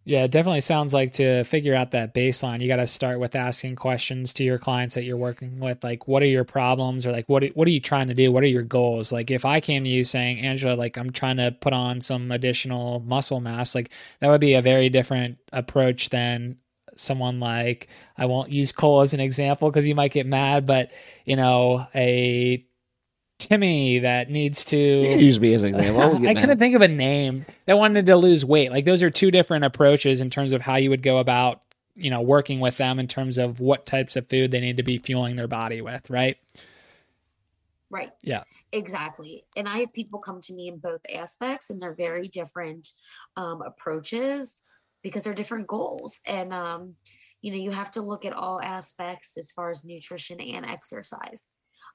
Yeah, it definitely sounds like to figure out that baseline, you got to start with asking questions to your clients that you're working with, like what are your problems, or like what are you trying to do? What are your goals? Like if I came to you saying, Angela, like I'm trying to put on some additional muscle mass, like that would be a very different approach than someone like, I won't use Cole as an example because you might get mad, but you know, a Timmy that needs to use me as an example. I couldn't think of a name that wanted to lose weight. Like those are two different approaches in terms of how you would go about, you know, working with them in terms of what types of food they need to be fueling their body with. Right. Right. Yeah, exactly. And I have people come to me in both aspects and they're very different approaches because they're different goals. And, you know, you have to look at all aspects as far as nutrition and exercise.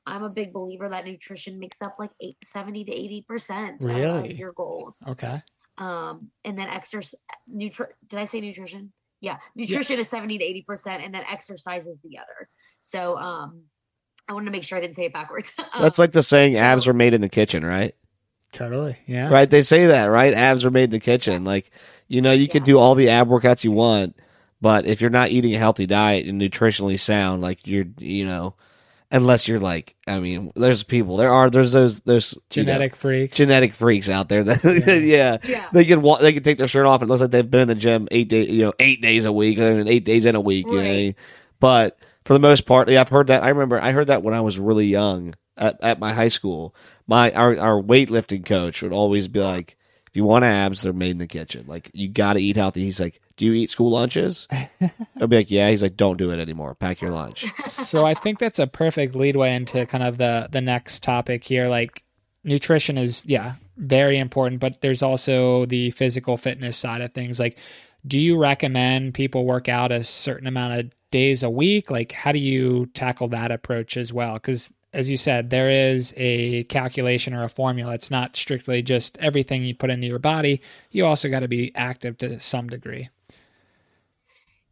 I'm a big believer that nutrition makes up like 70 to 80% really? Of your goals. Okay. And then did I say nutrition? Yeah. Nutrition is 70 to 80%. And then exercise is the other. So, I wanted to make sure I didn't say it backwards. That's like the saying abs were made in the kitchen, right? Totally. Yeah. Right. They say that, right? Abs were made in the kitchen. Yeah. Like, you know, you could do all the ab workouts you want, but if you're not eating a healthy diet and nutritionally sound, like you're, you know, unless you're like, I mean, there's genetic freaks. Genetic freaks out there that they can take their shirt off. It looks like they've been in the gym 8 days, you know, 8 days a week, and 8 days in a week. Right. You know? But for the most part, I've heard that. I remember I heard that when I was really young at my high school. Our weightlifting coach would always be like, if you want abs, they're made in the kitchen. Like you got to eat healthy. He's like, do you eat school lunches? I'll be like, yeah. He's like, don't do it anymore. Pack your lunch. So I think that's a perfect leadway into kind of the next topic here. Like nutrition is, very important, but there's also the physical fitness side of things. Like, do you recommend people work out a certain amount of days a week? Like, how do you tackle that approach as well? Because as you said, there is a calculation or a formula. It's not strictly just everything you put into your body. You also got to be active to some degree.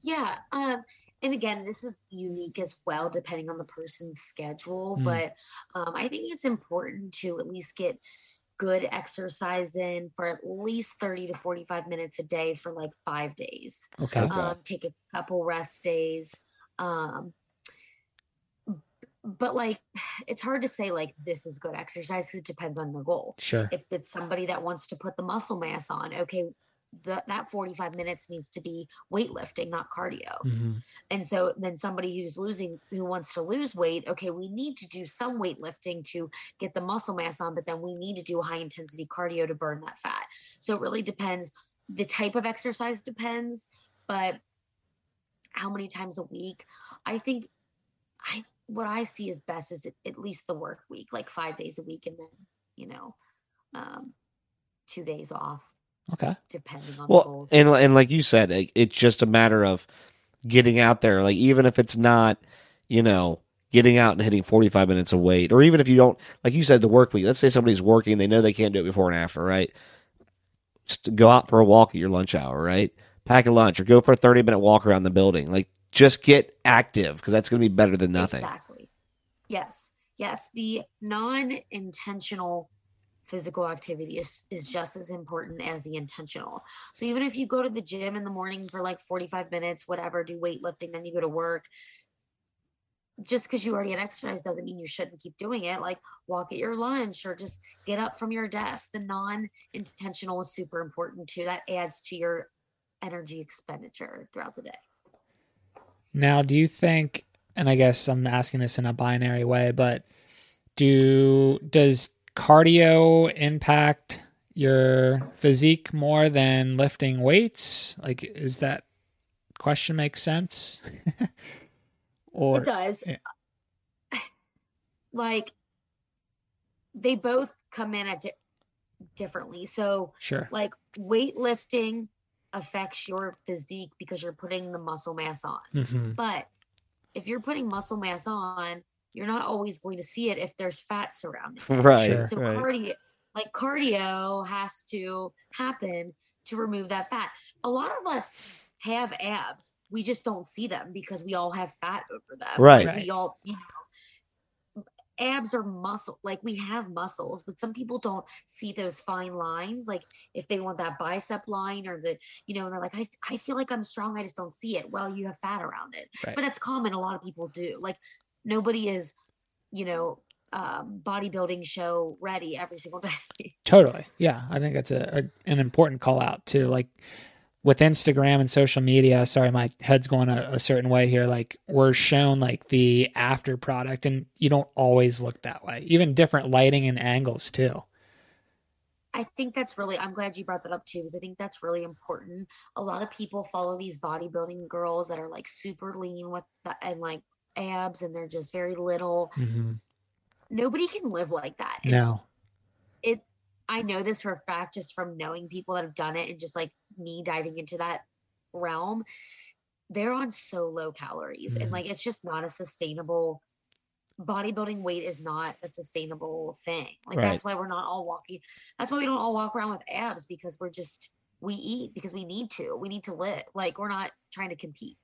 Yeah. And again, this is unique as well, depending on the person's schedule. But I think it's important to at least get good exercise in for at least 30 to 45 minutes a day for like 5 days. Okay. Take a couple rest days. But like, it's hard to say like, this is good exercise because it depends on your goal. Sure. If it's somebody that wants to put the muscle mass on, okay, that 45 minutes needs to be weightlifting, not cardio. Mm-hmm. And so then somebody who wants to lose weight, okay, we need to do some weightlifting to get the muscle mass on, but then we need to do high intensity cardio to burn that fat. So it really depends. The type of exercise depends, but how many times a week? I think what I see is best is at least the work week, like 5 days a week, and then, you know, 2 days off. Okay. Depending on the goals. And like you said, it's just a matter of getting out there. Like even if it's not, you know, getting out and hitting 45 minutes of weight, or even if you don't, like you said, the work week, let's say somebody's working, they know they can't do it before and after, right? Just go out for a walk at your lunch hour, right? Pack a lunch or go for a 30-minute walk around the building. Like just get active because that's going to be better than nothing. Exactly. Yes. The non-intentional physical activity is just as important as the intentional. So even if you go to the gym in the morning for like 45 minutes, whatever, do weightlifting, then you go to work, just because you already had exercise doesn't mean you shouldn't keep doing it. Like walk at your lunch or just get up from your desk. The non-intentional is super important too. That adds to your energy expenditure throughout the day. Now, do you think, and I guess I'm asking this in a binary way, but does cardio impact your physique more than lifting weights? Like, is that question make sense? Or it does. Yeah. Like, they both come in at differently. So sure. Like weightlifting affects your physique because you're putting the muscle mass on. Mm-hmm. But if you're putting muscle mass on, you're not always going to see it if there's fat surrounding it. Right. Sure. So right. Cardio has to happen to remove that fat. A lot of us have abs. We just don't see them because we all have fat over them. Right. Like we all, abs are muscle. Like we have muscles, but some people don't see those fine lines. Like if they want that bicep line or the, and they're like, I feel like I'm strong. I just don't see it. Well, you have fat around it, right. But that's common. A lot of people do. Like nobody is, bodybuilding show ready every single day. Totally. Yeah. I think that's an important call out too. Like, with Instagram and social media, sorry, my head's going a certain way here. Like we're shown like the after product and you don't always look that way, even different lighting and angles too. I think that's really, I'm glad you brought that up too, because I think that's really important. A lot of people follow these bodybuilding girls that are like super lean and like abs and they're just very little. Mm-hmm. Nobody can live like that. No. I know this for a fact, just from knowing people that have done it and just like me diving into that realm, they're on so low calories. Mm. And like, it's just not a sustainable bodybuilding weight is not a sustainable thing. Like right. That's why we're not all walking. That's why we don't all walk around with abs because we eat because we need to live. Like we're not trying to compete,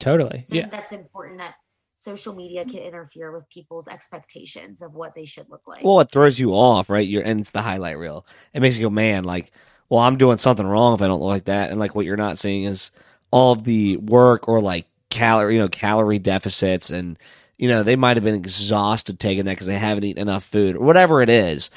Totally. So yeah. That's important that social media can interfere with people's expectations of what they should look like. Well, it throws you off, right? And it's the highlight reel. It makes you go, man, like, well, I'm doing something wrong if I don't look like that. And like what you're not seeing is all of the work or like calorie deficits. And, they might've been exhausted taking that because they haven't eaten enough food or whatever it is,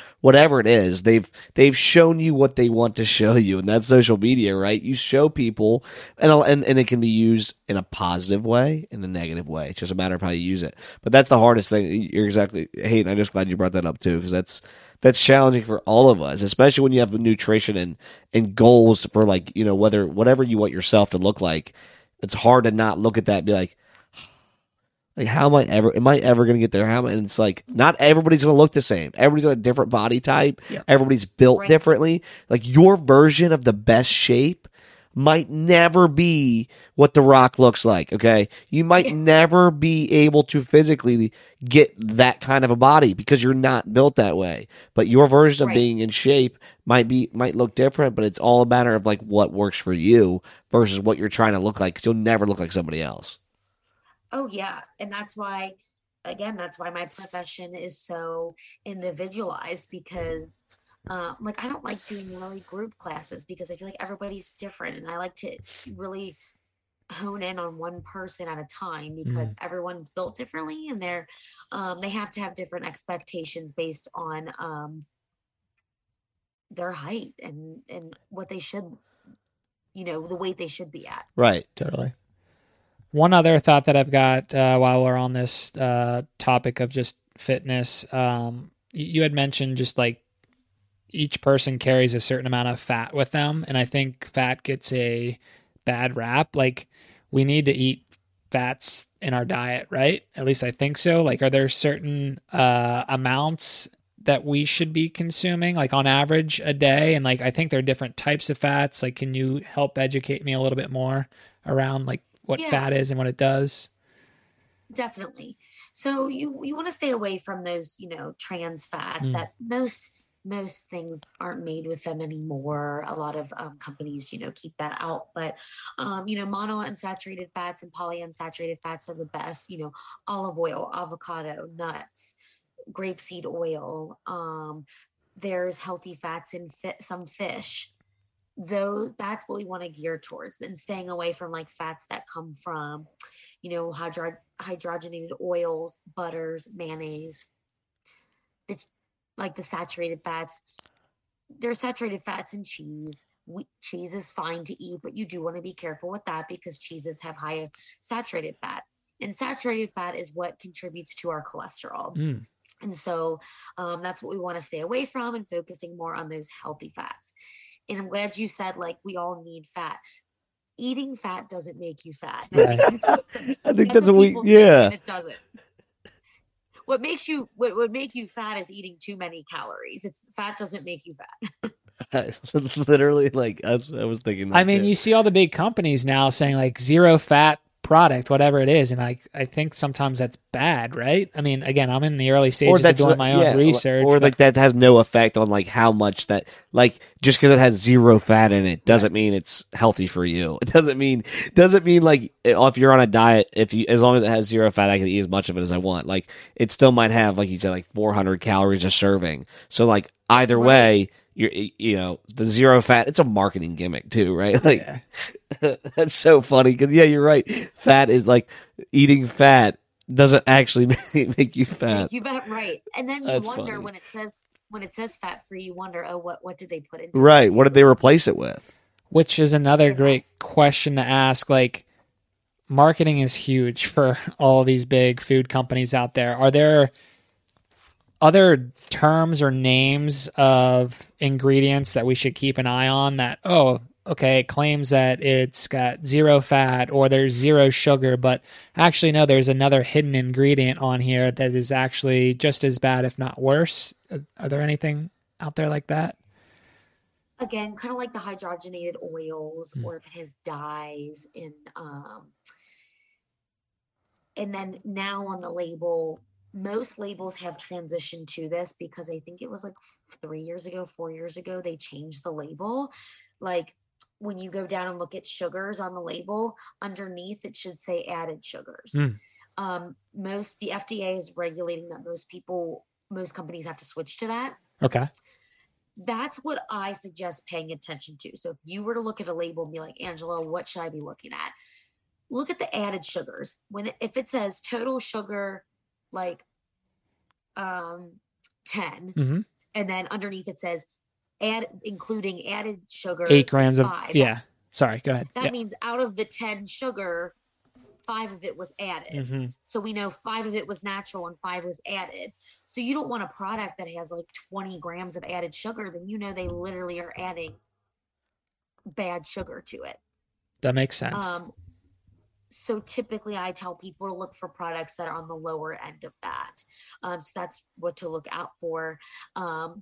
they've shown you what they want to show you. And that's social media, right? You show people and it can be used in a positive way, in a negative way. It's just a matter of how you use it. But that's the hardest thing. You're exactly, Hayden, I'm just glad you brought that up too, because that's challenging for all of us, especially when you have nutrition and goals for like, whatever you want yourself to look like. It's hard to not look at that and be like, how am I ever going to get there? And it's like, not everybody's going to look the same. Everybody's got a different body type. Yeah. Everybody's built right. differently. Like your version of the best shape might never be what The Rock looks like. Okay. You might never be able to physically get that kind of a body because you're not built that way, but your version right. of being in shape might look different, but it's all a matter of like what works for you versus what you're trying to look like. 'Cause you'll never look like somebody else. Oh, yeah. And that's why my profession is so individualized because, I don't like doing really group classes because I feel like everybody's different. And I like to really hone in on one person at a time because everyone's built differently and they're, they have to have different expectations based on their height and what they should, the weight they should be at. Right. Totally. One other thought that I've got while we're on this topic of just fitness, you had mentioned just like each person carries a certain amount of fat with them. And I think fat gets a bad rap. Like we need to eat fats in our diet, right? At least I think so. Like, are there certain amounts that we should be consuming like on average a day? And like, I think there are different types of fats. Like, can you help educate me a little bit more around like what fat is and what it does? Definitely. So you want to stay away from those, trans fats that most things aren't made with them anymore. A lot of companies, keep that out, but monounsaturated fats and polyunsaturated fats are the best, olive oil, avocado, nuts, grapeseed oil, there's healthy fats in some fish, though, that's what we want to gear towards, and staying away from like fats that come from, you know, hydrogenated oils, butters, mayonnaise, like the saturated fats. There's saturated fats in cheese. Cheese is fine to eat, but you do want to be careful with that because cheeses have high saturated fat, and saturated fat is what contributes to our cholesterol. Mm. And so that's what we want to stay away from, and focusing more on those healthy fats. And I'm glad you said, like, we all need fat. Eating fat doesn't make you fat. I think that's what we, yeah. It doesn't. What would make you fat is eating too many calories. Fat doesn't make you fat. That's literally like us. I was thinking that. I mean, you see all the big companies now saying like zero fat product, whatever it is. And I think sometimes that's bad, right? I mean, again, I'm in the early stages of doing my own research. Or like that has no effect on like how much that, like, just because it has zero fat in it doesn't mean it's healthy for you. It doesn't mean like if you're on a diet, as long as it has zero fat, I can eat as much of it as I want. Like it still might have, like you said, like 400 calories a serving. So like either way, you know, the zero fat, it's a marketing gimmick too, right? Like that's so funny because you're right, fat is like, eating fat doesn't actually make you fat. You bet, right? And then you wonder when it says fat free, you wonder, oh, what did they put in? Right, what did they replace it with? Which is another great question to ask. Like, marketing is huge for all these big food companies out there. Are there other terms or names of ingredients that we should keep an eye on that, it claims that it's got zero fat or there's zero sugar, but actually, no, there's another hidden ingredient on here that is actually just as bad, if not worse? Are there anything out there like that? Again, kind of like the hydrogenated oils, or if it has dyes and then now on the label, most labels have transitioned to this because I think it was like 4 years ago, they changed the label. Like when you go down and look at sugars on the label, underneath it should say added sugars. The FDA is regulating that most companies have to switch to that. Okay. That's what I suggest paying attention to. So if you were to look at a label and be like, Angela, what should I be looking at? Look at the added sugars. If it says total sugar, like 10, and then underneath it says including added sugar, 8 grams 5. Of, yeah, sorry, go ahead. That means out of the 10 sugar, 5 of it was added. So we know 5 of it was natural and 5 was added. So you don't want a product that has like 20 grams of added sugar, then you know they literally are adding bad sugar to it. That makes sense. So typically I tell people to look for products that are on the lower end of that. So that's what to look out for. And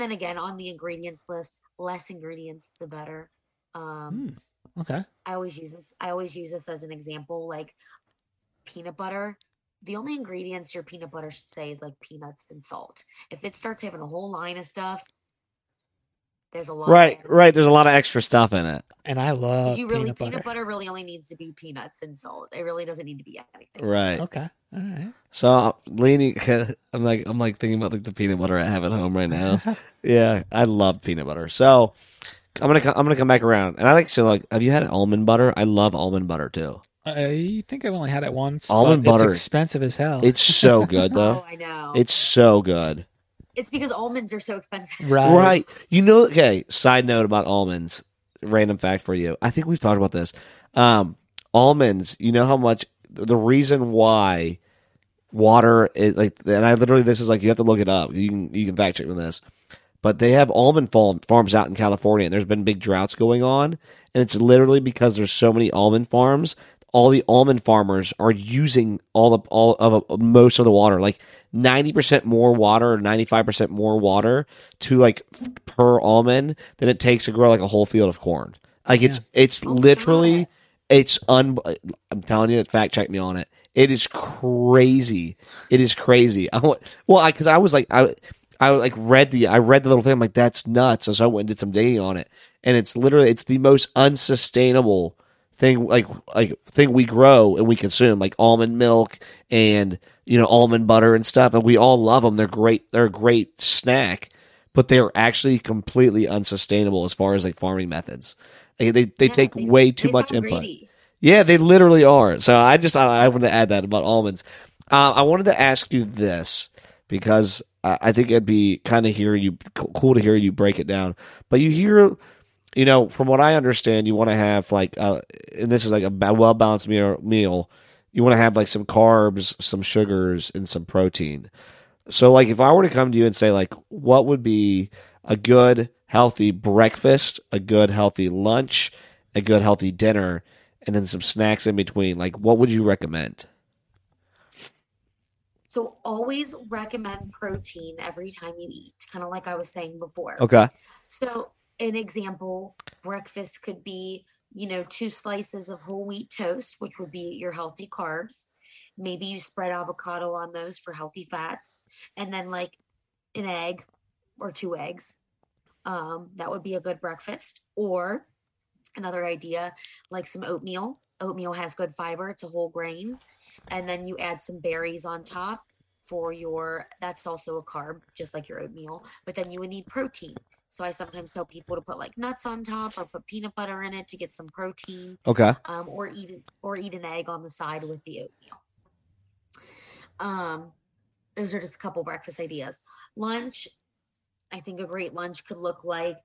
then again, on the ingredients list, less ingredients, the better. Okay. I always use this as an example, like peanut butter. The only ingredients your peanut butter should say is like peanuts and salt. If it starts having a whole line of stuff, there's a lot. Right. There's a lot of extra stuff in it. And I love peanut butter really only needs to be peanuts and salt. It really doesn't need to be anything. Right. Okay. All right. So I'm thinking about like the peanut butter I have at home right now. Yeah. I love peanut butter. So I'm going to come back around. And I have you had almond butter? I love almond butter too. I think I've only had it once. Almond butter. It's expensive as hell. It's so good though. Oh, I know. It's so good. It's because almonds are so expensive. Right. You know, okay, side note about almonds, random fact for you. I think we've talked about this. Almonds, you know how much, the reason why water is like, and I literally, this is like, you have to look it up. You can fact check with this. But they have almond farms out in California, and there's been big droughts going on. And it's literally because there's so many almond farms. All the almond farmers are using most of the water, like 90% more water, or 95% more water to like per almond than it takes to grow like a whole field of corn. Like I'm telling you, fact check me on it. It is crazy. It is crazy. I read the little thing. I'm like, that's nuts. And so I went and did some digging on it, and it's the most unsustainable thing thing we grow and we consume, like almond milk and, you know, almond butter and stuff, and we all love them. They're a great snack, but they are actually completely unsustainable as far as like farming methods. They take way too much input. Greedy. Yeah, they literally are. So I want to add that about almonds. I wanted to ask you this because I think it'd be kind of cool to hear you break it down. But from what I understand, you want to have and this is like a well-balanced meal. You want to have like some carbs, some sugars, and some protein. So like if I were to come to you and say like, what would be a good healthy breakfast, a good healthy lunch, a good healthy dinner, and then some snacks in between, like what would you recommend? So always recommend protein every time you eat, kind of like I was saying before. Okay. So an example, breakfast could be, 2 slices of whole wheat toast, which would be your healthy carbs. Maybe you spread avocado on those for healthy fats, and then like an egg or 2 eggs. That would be a good breakfast. Or another idea, like some oatmeal. Oatmeal has good fiber. It's a whole grain. And then you add some berries on top that's also a carb, just like your oatmeal, but then you would need protein. So I sometimes tell people to put like nuts on top or put peanut butter in it to get some protein. Okay. Or eat an egg on the side with the oatmeal. Those are just a couple breakfast ideas. Lunch, I think a great lunch could look like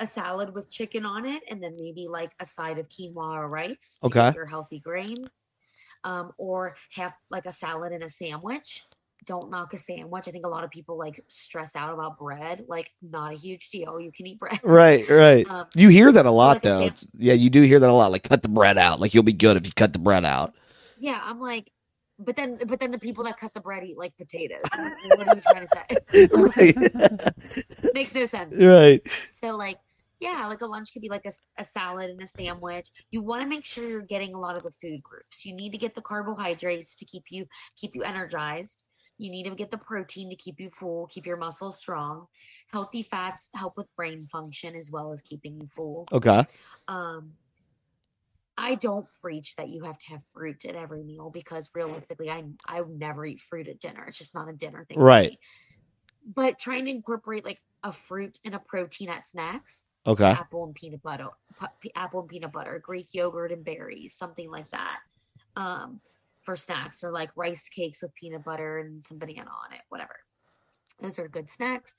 a salad with chicken on it, and then maybe like a side of quinoa or rice. Okay. To get your healthy grains. Or have like a salad and a sandwich. Don't knock a sandwich. I think a lot of people like stress out about bread. Like, not a huge deal. You can eat bread. Right. You hear that a lot though. Yeah, you do hear that a lot. Like, cut the bread out. Like, you'll be good if you cut the bread out. Yeah, I'm like, but then the people that cut the bread eat like potatoes. What are you trying to say? Right. Makes no sense. Right. So like, yeah, like a lunch could be like a salad and a sandwich. You want to make sure you're getting a lot of the food groups. You need to get the carbohydrates to keep you energized. You need to get the protein to keep you full, keep your muscles strong. Healthy fats help with brain function as well as keeping you full. Okay. I don't preach that you have to have fruit at every meal because realistically, I would never eat fruit at dinner. It's just not a dinner thing. Right. For me. But trying to incorporate like a fruit and a protein at snacks. Okay. Apple and peanut butter, Greek yogurt and berries, something like that. For snacks, or like rice cakes with peanut butter and some banana on it, whatever. Those are good snacks.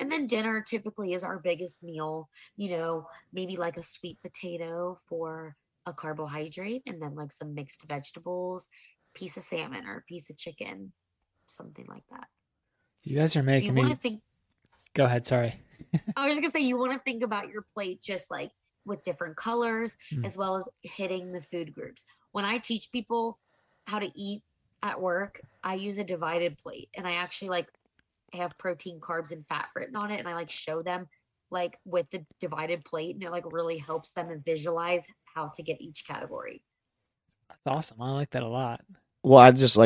And then dinner typically is our biggest meal, maybe like a sweet potato for a carbohydrate, and then like some mixed vegetables, piece of salmon or piece of chicken, something like that. You guys are making me Go ahead, sorry. I was just gonna say, you want to think about your plate just like with different colors, as well as hitting the food groups. When I teach people how to eat at work, I use a divided plate, and I actually like have protein, carbs, and fat written on it, and I like show them like with the divided plate, and it like really helps them and visualize how to get each category. That's awesome. I like that a lot. Well, I'm just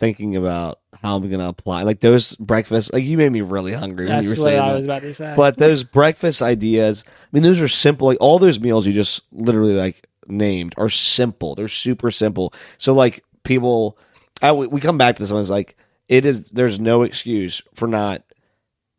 thinking about how I'm going to apply like those breakfast. Like, you made me really hungry when you were saying that. That's what I was about to say. But those breakfast ideas, I mean, those are simple. Like, all those meals you just literally like named are simple. They're super simple. So like people, we come back to this one. It's like, there's no excuse for not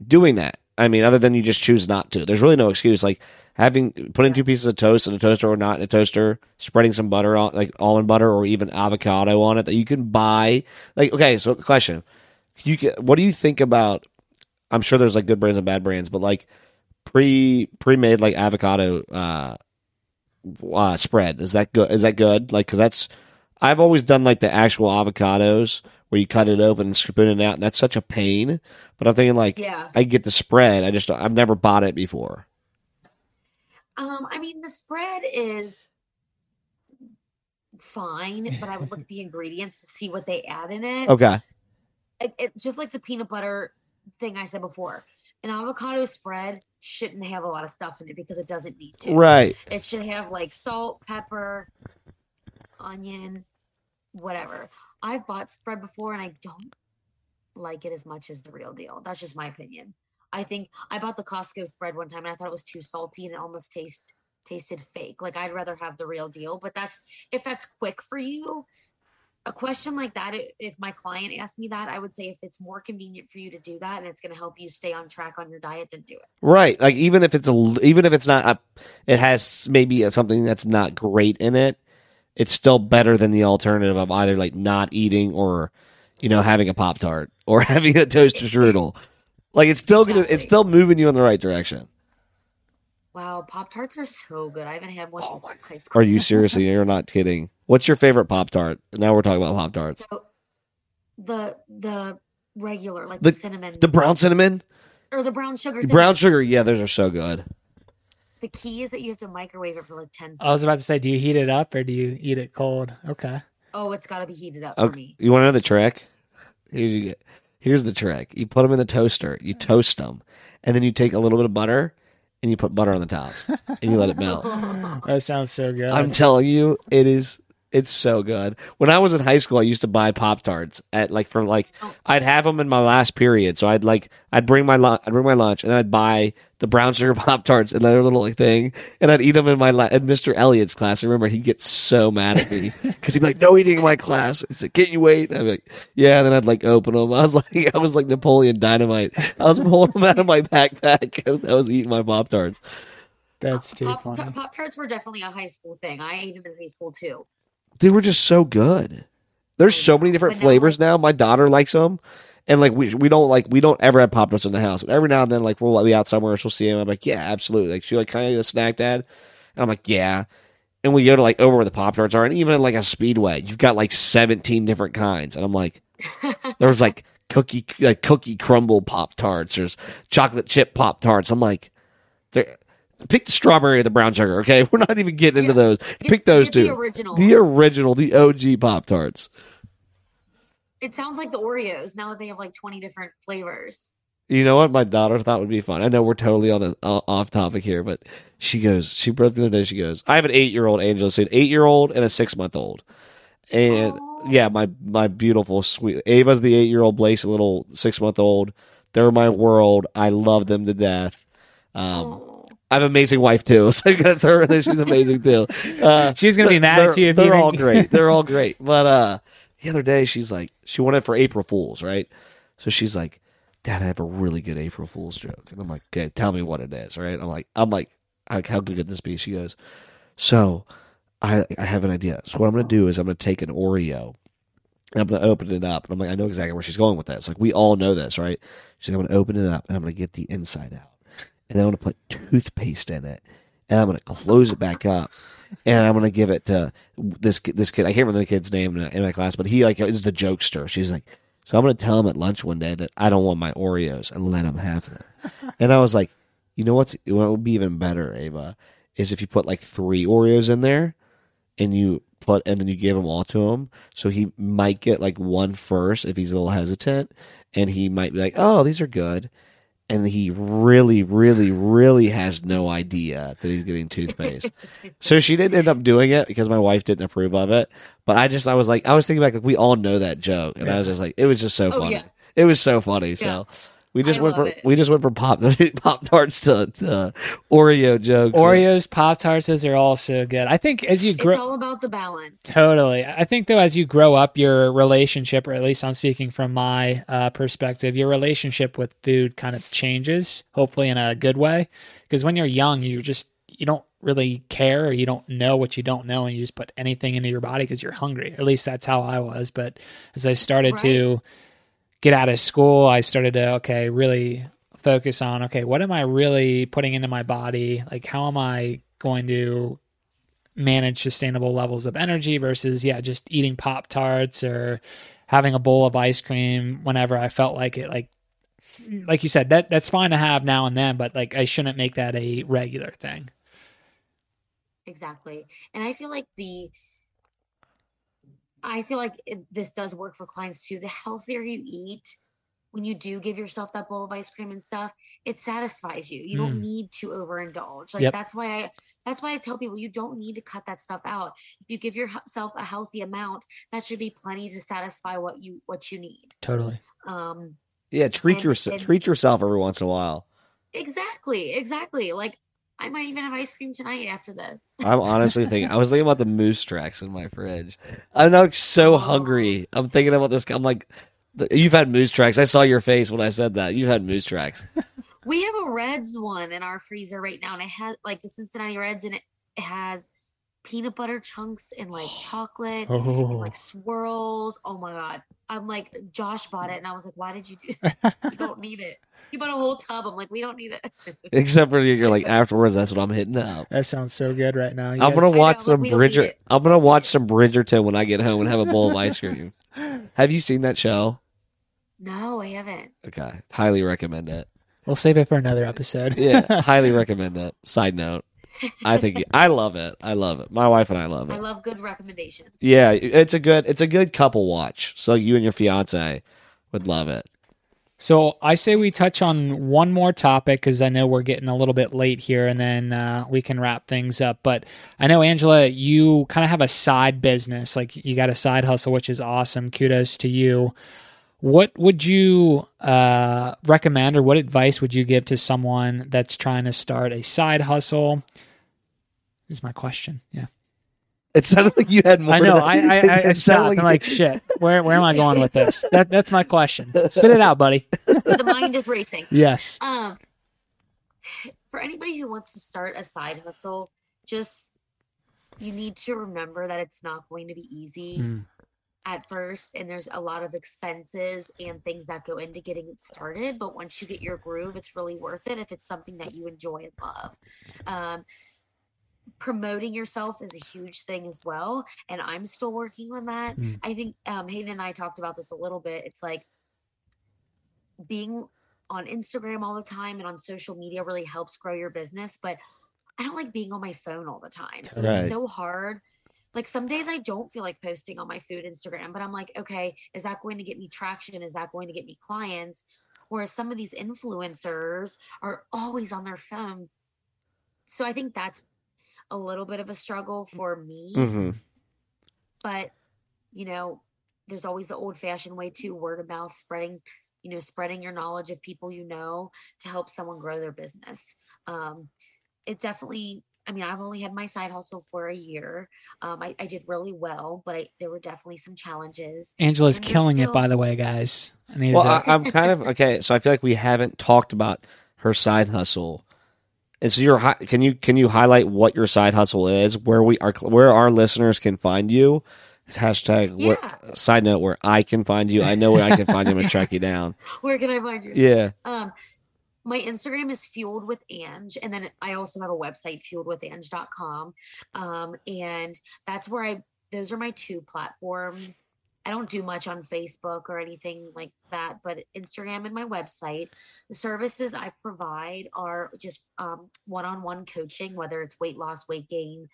doing that. I mean, other than you just choose not to. There's really no excuse. Like putting 2 pieces of toast in a toaster or not in a toaster, spreading some butter on, like almond butter or even avocado on it that you can buy. Like, okay, so question. What do you think about, I'm sure there's like good brands and bad brands, but like pre-made like avocado spread. Is that good? Like, cause I've always done like the actual avocados where you cut it open and spoon it out, and that's such a pain. But I'm thinking like, yeah, I get the spread. I've never bought it before. I mean, the spread is fine, but I would look at the ingredients to see what they add in it. Okay. It just like the peanut butter thing I said before, an avocado spread shouldn't have a lot of stuff in it because it doesn't need to. Right. It should have like salt, pepper, onion, whatever. I've bought spread before, and I don't like it as much as the real deal. That's just my opinion. I think I bought the Costco spread one time, and I thought it was too salty, and it almost tasted fake. Like, I'd rather have the real deal, but if that's quick for you, a question like that, if my client asked me that, I would say if it's more convenient for you to do that and it's going to help you stay on track on your diet, then do it. Right. Like even if it's not, it has maybe something that's not great in it. It's still better than the alternative of either like not eating or, you know, having a Pop-Tart or having a toaster strudel. Like it's still going to, it's still moving you in the right direction. Wow, Pop-Tarts are so good. I haven't had one in high school. Are you seriously? You're not kidding. What's your favorite Pop-Tart? Now we're talking about Pop-Tarts. So the regular, like the cinnamon. The brown cinnamon? Or the brown sugar. The brown sugar, yeah, those are so good. The key is that you have to microwave it for like 10 seconds. I was about to say, do you heat it up or do you eat it cold? Okay. Oh, it's got to be heated up for me. You want to know the trick? Here's the trick. You put them in the toaster. You toast them. And then you take a little bit of butter. And you put butter on the top and you let it melt. That sounds so good. I'm telling you, it's so good. When I was in high school, I used to buy Pop-Tarts I'd have them in my last period. So I'd bring my lunch and I'd buy the brown sugar Pop-Tarts and their little like thing. And I'd eat them in Mr. Elliott's class. I remember he'd get so mad at me because he'd be like, no eating in my class. He'd say, can't you wait? And I'd be like, yeah. And then I'd like open them. I was like Napoleon Dynamite. I was pulling them out of my backpack. And I was eating my Pop-Tarts. That's too funny. Pop-Tarts were definitely a high school thing. I ate them in high school too. They were just so good. There's so many different flavors now. My daughter likes them, and like we don't ever have Pop-Tarts in the house. But every now and then, like we'll be out somewhere, she'll see them. I'm like, yeah, absolutely. Like she like kind of get a snack, Dad, and I'm like, yeah. And we go to like over where the Pop-Tarts are, and even at like a Speedway, you've got like 17 different kinds, and I'm like, there was like cookie crumble Pop-Tarts, there's chocolate chip Pop-Tarts. I'm like, there. Pick the strawberry or the brown sugar, okay? We're not even getting into those. Pick those two. The original, the OG Pop-Tarts. It sounds like the Oreos now that they have like 20 different flavors. You know what my daughter thought would be fun? I know we're totally on off topic here, but she brought me the other day, she goes, I have an 8-year-old, Angela, so an 8-year-old and a 6-month-old. And yeah, my beautiful, sweet, Ava's the 8-year-old, Blake's a little 6-month-old. They're my world. I love them to death. I have an amazing wife too, so I gotta throw her in there. She's amazing too. She's gonna be mad at you. They're all great. They're all great. But the other day, she's like, she wanted for April Fool's, right? So she's like, Dad, I have a really good April Fool's joke, and I'm like, okay, tell me what it is, right? I'm like, how good could this be? She goes, so I have an idea. So what I'm gonna do is I'm gonna take an Oreo and I'm gonna open it up, and I'm like, I know exactly where she's going with this. Like we all know this, right? She's like, I'm gonna open it up and I'm gonna get the inside out. And I'm going to put toothpaste in it, and I'm going to close it back up, and I'm going to give it to this kid. I can't remember the kid's name in my class, but he like is the jokester. She's like, so I'm going to tell him at lunch one day that I don't want my Oreos and let him have them. And I was like, you know what would be even better, Ava, is if you put like 3 Oreos in there, and then you give them all to him. So he might get like one first if he's a little hesitant, and he might be like, oh, these are good. And he really, really, really has no idea that he's getting toothpaste. So she didn't end up doing it because my wife didn't approve of it. But I was thinking back, like, we all know that joke. And yeah. I was just like, it was just so funny. Yeah. It was so funny. Yeah. So we just went from Pop-Tarts to Oreo jokes. Oreos, Pop-Tarts, those are all so good. I think as you grow... It's all about the balance. Totally. I think, though, as you grow up, your relationship, or at least I'm speaking from my perspective, your relationship with food kind of changes, hopefully in a good way. Because when you're young, you don't really care, or you don't know what you don't know, and you just put anything into your body because you're hungry. At least that's how I was. But as I started to... get out of school, I started to, really focus on, what am I really putting into my body? Like, how am I going to manage sustainable levels of energy versus, just eating Pop-Tarts or having a bowl of ice cream whenever I felt like it. Like you said, that's fine to have now and then, but like, I shouldn't make that a regular thing. Exactly. And I feel like this does work for clients too. The healthier you eat, when you do give yourself that bowl of ice cream and stuff, it satisfies you. You don't need to overindulge. Like that's why I tell people you don't need to cut that stuff out. If you give yourself a healthy amount, that should be plenty to satisfy what you need. Totally. Treat yourself every once in a while. Exactly. Like I might even have ice cream tonight after this. I'm honestly thinking, I was thinking about the moose tracks in my fridge. I'm now so hungry. I'm thinking about this. I'm like, you've had moose tracks. I saw your face when I said that. You've had moose tracks. We have a Reds one in our freezer right now. And it has like the Cincinnati Reds, and it has peanut butter chunks and like chocolate and like swirls. Oh my God. I'm like, Josh bought it. And I was like, why did you do that? You don't need it. You bought a whole tub. I'm like, we don't need it. Except for you're like, afterwards, that's what I'm hitting up. That sounds so good right now. I'm going to watch some Bridgerton. I'm going to watch some Bridgerton when I get home and have a bowl of ice cream. Have you seen that show? No, I haven't. Okay. Highly recommend it. We'll save it for another episode. Yeah. Highly recommend it. Side note. I think I love it. I love it. My wife and I love it. I love good recommendations. Yeah, it's a good couple watch. So you and your fiance would love it. So I say we touch on one more topic because I know we're getting a little bit late here, and then we can wrap things up. But I know, Angela, you kind of have a side business, like you got a side hustle, which is awesome. Kudos to you. What would you recommend, or what advice would you give to someone that's trying to start a side hustle? Is my question. Yeah. It sounded like you had more. I know. I sound like shit. Where am I going with this? That's my question. Spit it out, buddy. The mind is racing. Yes. For anybody who wants to start a side hustle, you need to remember that it's not going to be easy. At first, and there's a lot of expenses and things that go into getting it started. But once you get your groove, it's really worth it if it's something that you enjoy and love. Promoting yourself is a huge thing as well, and I'm still working on that. I think Hayden and I talked about this a little bit. It's like being on Instagram all the time and on social media really helps grow your business, but I don't like being on my phone all the time. So right. It's so hard. Like some days I don't feel like posting on my food Instagram, but I'm like, okay, is that going to get me traction? Is that going to get me clients? Whereas some of these influencers are always on their phone. So I think that's a little bit of a struggle for me. Mm-hmm. But, there's always the old fashioned way too, word of mouth, spreading your knowledge of people, to help someone grow their business. It definitely... I've only had my side hustle for a year. I did really well, but there were definitely some challenges. Angela's killing it, by the way, guys. I'm kind of okay. So I feel like we haven't talked about her side hustle, and so can you highlight what your side hustle is, where our listeners can find you? Hashtag yeah. Side note, where I can find you. I know where I can find you and track you down. Where can I find you? Yeah. My Instagram is Fueled with Ange, and then I also have a website, fueledwithange.com. And that's where those are my two platforms. I don't do much on Facebook or anything like that, but Instagram and my website. The services I provide are just one-on-one coaching, whether it's weight loss, weight gain,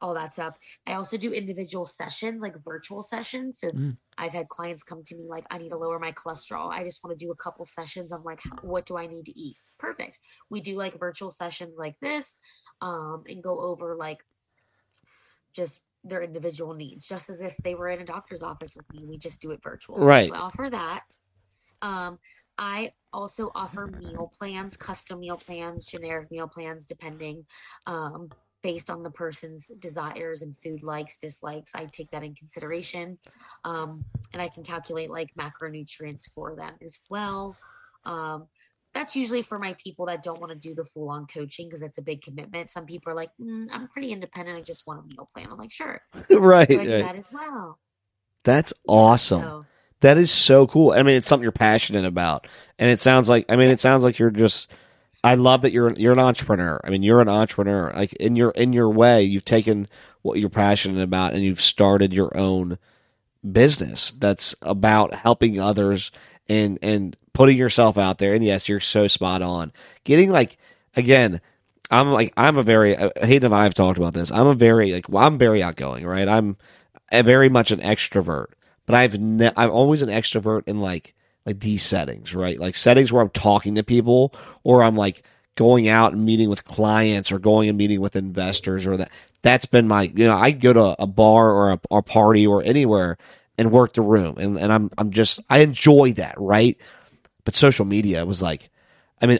all that stuff. I also do individual sessions, like virtual sessions. So I've had clients come to me like, I need to lower my cholesterol. I just want to do a couple sessions. I'm like, what do I need to eat? Perfect. We do like virtual sessions like this and go over like just their individual needs, just as if they were in a doctor's office with me. We just do it virtual. Right. So I offer that. I also offer meal plans, custom meal plans, generic meal plans, depending based on the person's desires and food likes, dislikes. I take that in consideration. And I can calculate like macronutrients for them as well. That's usually for my people that don't want to do the full on coaching because it's a big commitment. Some people are like, I'm pretty independent. I just want a meal plan. I'm like, sure. Right. So I do that as well. That's awesome. So, that is so cool. It's something you're passionate about. And it sounds like, it sounds like you're just... I love that you're an entrepreneur. You're an entrepreneur. Like in your way, you've taken what you're passionate about and you've started your own business that's about helping others and putting yourself out there. And yes, you're so spot on. Getting like, again, Hayden and I have talked about this. I'm very outgoing, right? I'm very much an extrovert, but I'm always an extrovert in like these settings, right? Like settings where I'm talking to people or I'm like going out and meeting with clients or going and meeting with investors or that's been my, I go to a bar or a party or anywhere and work the room. And I enjoy that. Right. But social media was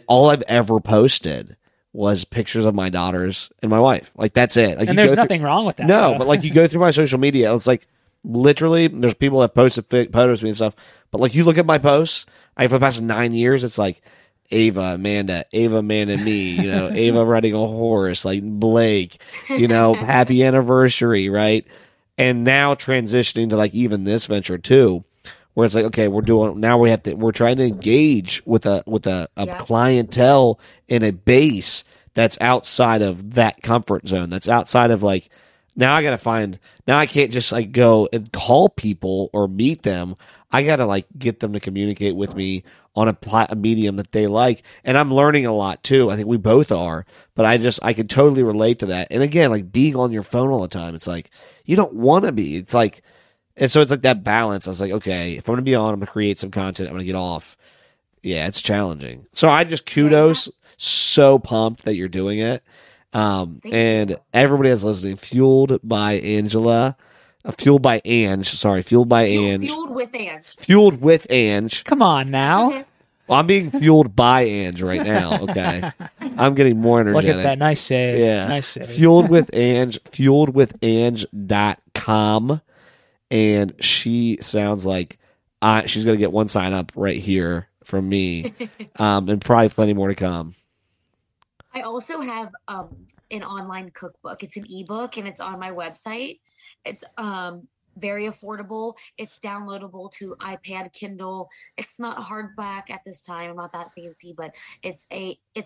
all I've ever posted was pictures of my daughters and my wife. Like, that's it. Like, and there's nothing wrong with that. No, but like, you go through my social media, it's like, literally, there's people that posted photos of me and stuff. But like, you look at my posts, I for the past 9 years, it's like, Ava, Amanda, me, you know, Ava riding a horse, like Blake, you know, happy anniversary, right? And now transitioning to like even this venture too, where it's like, okay, we're doing, now we have to, we're trying to engage with a yeah. clientele and a base that's outside of that comfort zone, that's outside of like, now I can't just like go and call people or meet them. I got to like get them to communicate with me on a medium that they like. And I'm learning a lot too. I think we both are, but I can totally relate to that. And again, like being on your phone all the time, it's like, you don't want to be, it's like, and so it's like that balance. I was like, okay, if I'm going to be on, I'm going to create some content. I'm going to get off. Yeah. It's challenging. So I just kudos. So pumped that you're doing it. And everybody that's listening, Fueled with Ange. Fueled with Ange. Come on now. Okay. Well, I'm being fueled by Ange right now, okay? I'm getting more energetic. Look at that. Nice save. Yeah. Nice save. Fueled with Ange. Fueledwithange.com. And she sounds like she's going to get one sign up right here from me, and probably plenty more to come. I also have an online cookbook. It's an ebook, and it's on my website. It's very affordable. It's downloadable to iPad, Kindle. It's not hardback at this time. I'm not that fancy, but it's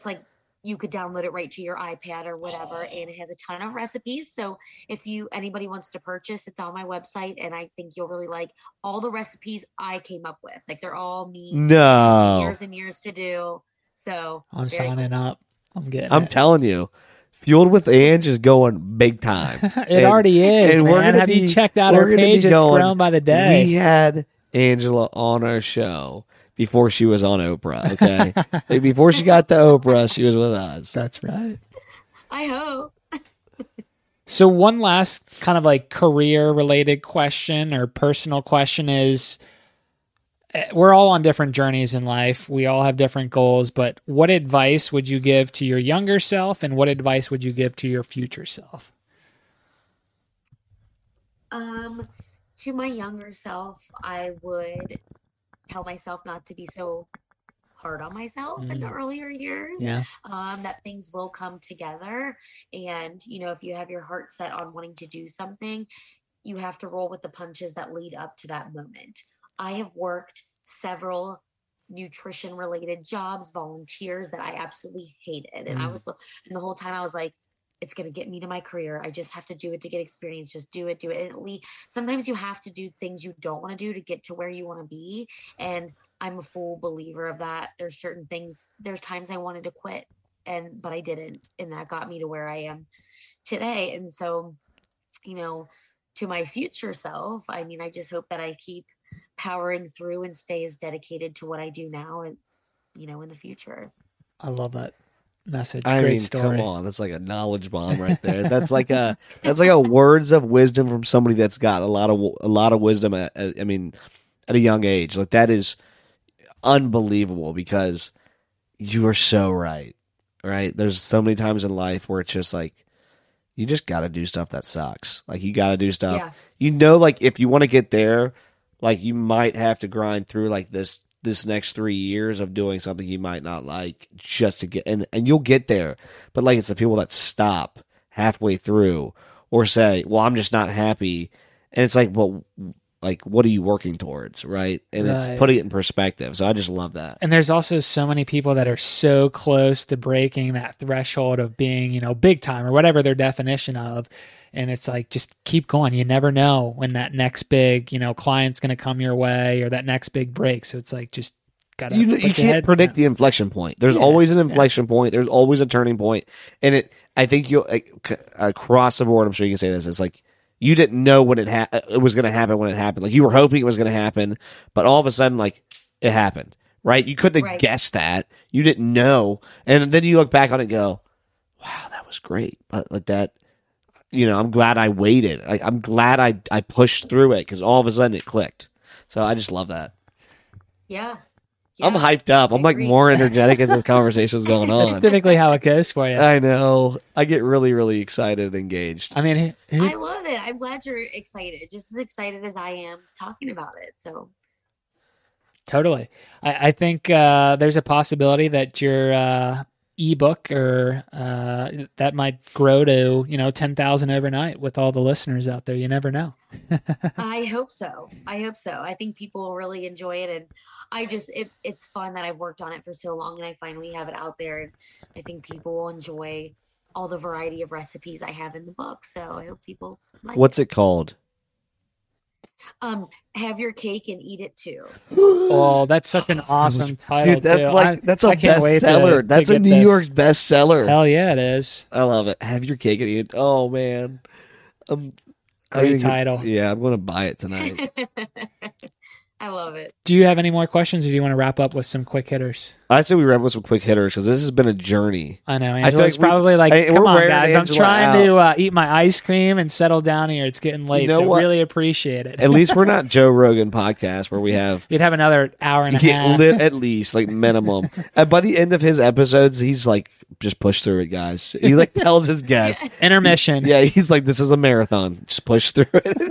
like you could download it right to your iPad or whatever, and it has a ton of recipes. So if anybody wants to purchase, it's on my website, and I think you'll really like all the recipes I came up with. Like, they're all me. No. Years and years to do. So I'm signing up. I'm telling you, Fueled with Ange is going big time. Already is. And we're gonna be checked out our page. It's grown by the day. We had Angela on our show before she was on Oprah. Okay, like before she got to Oprah, she was with us. That's right. I hope. So one last kind of like career related question or personal question is, we're all on different journeys in life. We all have different goals, but what advice would you give to your younger self, and what advice would you give to your future self? To my younger self, I would tell myself not to be so hard on myself in the earlier years, that things will come together. And, you know, if you have your heart set on wanting to do something, you have to roll with the punches that lead up to that moment. I have worked several nutrition-related jobs, volunteers that I absolutely hated. And and the whole time I was like, it's going to get me to my career. I just have to do it to get experience. Just do it. And sometimes you have to do things you don't want to do to get to where you want to be. And I'm a full believer of that. There's certain things, there's times I wanted to quit, but I didn't. And that got me to where I am today. And so, you know, to my future self, I mean, I just hope that I keep powering through and stay as dedicated to what I do now and, you know, in the future. I love that message. Great story. Come on. That's like a knowledge bomb right there. That's like a words of wisdom from somebody that's got a lot of wisdom at a young age. Like, that is unbelievable, because you are so right. Right. There's so many times in life where it's just like, you just got to do stuff that sucks. Like, you got to do stuff, you know, like if you want to get there, like, you might have to grind through like this next 3 years of doing something you might not like just to get, and you'll get there. But like, it's the people that stop halfway through or say, well, I'm just not happy. And it's like, well, like, what are you working towards? Right. And it's putting it in perspective. So I just love that. And there's also so many people that are so close to breaking that threshold of being, you know, big time or whatever their definition of. And it's like, just keep going. You never know when that next big, you know, client's going to come your way or that next big break. So it's like, just got to. You can't predict the inflection point. There's always an inflection point. There's always a turning point. And I think you'll, across the board, I'm sure you can say this, it's like, you didn't know when it was going to happen when it happened. Like, you were hoping it was going to happen, but all of a sudden, like, it happened, right? You couldn't have guessed that. You didn't know. And then you look back on it and go, wow, that was great. But like that. You know, I'm glad I waited. I'm glad I pushed through it, because all of a sudden it clicked. So I just love that. Yeah. Yeah. I'm hyped up. I'm like more energetic as this conversation's going on. That's typically how it goes for you. I know. I get really, really excited, engaged. I mean, I love it. I'm glad you're excited, just as excited as I am talking about it. So totally. I think there's a possibility that your ebook or that might grow to 10,000 overnight with all the listeners out there. You never know. I hope so. I think people will really enjoy it, and it's fun that I've worked on it for so long and I finally have it out there, and I think people will enjoy all the variety of recipes I have in the book. So I hope people like it. What's it called? Have Your Cake and Eat It Too. Oh, that's such an awesome title. Dude, that's too. That's a bestseller. That's a New York bestseller. Hell yeah, it is. I love it. Have Your Cake and Eat It. Oh man, great title. Yeah, I'm gonna buy it tonight. I love it. Do you have any more questions, or do you want to wrap up with some quick hitters? I say we wrap up with some quick hitters because this has been a journey. I know. Angela's probably come on, guys. I'm trying to eat my ice cream and settle down here. It's getting late, so I really appreciate it. At least we're not Joe Rogan podcast where we have... You'd have another hour and a half. At least, minimum. And by the end of his episodes, he's like, just push through it, guys. He tells his guests. Intermission. He's like, this is a marathon. Just push through it.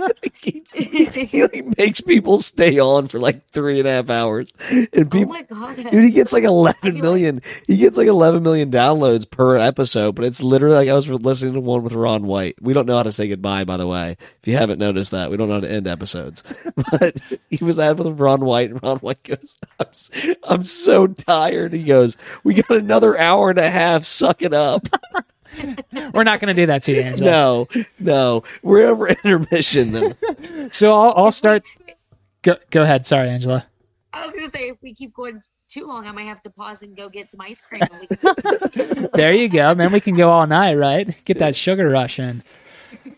He makes people stay on for 3.5 hours, and people, oh my God. Dude, he gets 11 million. He gets 11 million downloads per episode, but it's literally I was listening to one with Ron White. We don't know how to say goodbye, by the way. If you haven't noticed that, we don't know how to end episodes. But he was at with Ron White, and Ron White goes, "I'm so tired." He goes, "We got another hour and a half. Suck it up." We're not going to do that to you, Angela. No, we're over intermission now. So I'll start. Go ahead. Sorry, Angela. I was going to say, if we keep going too long, I might have to pause and go get some ice cream. There you go. Then we can go all night, right? Get that sugar rush in.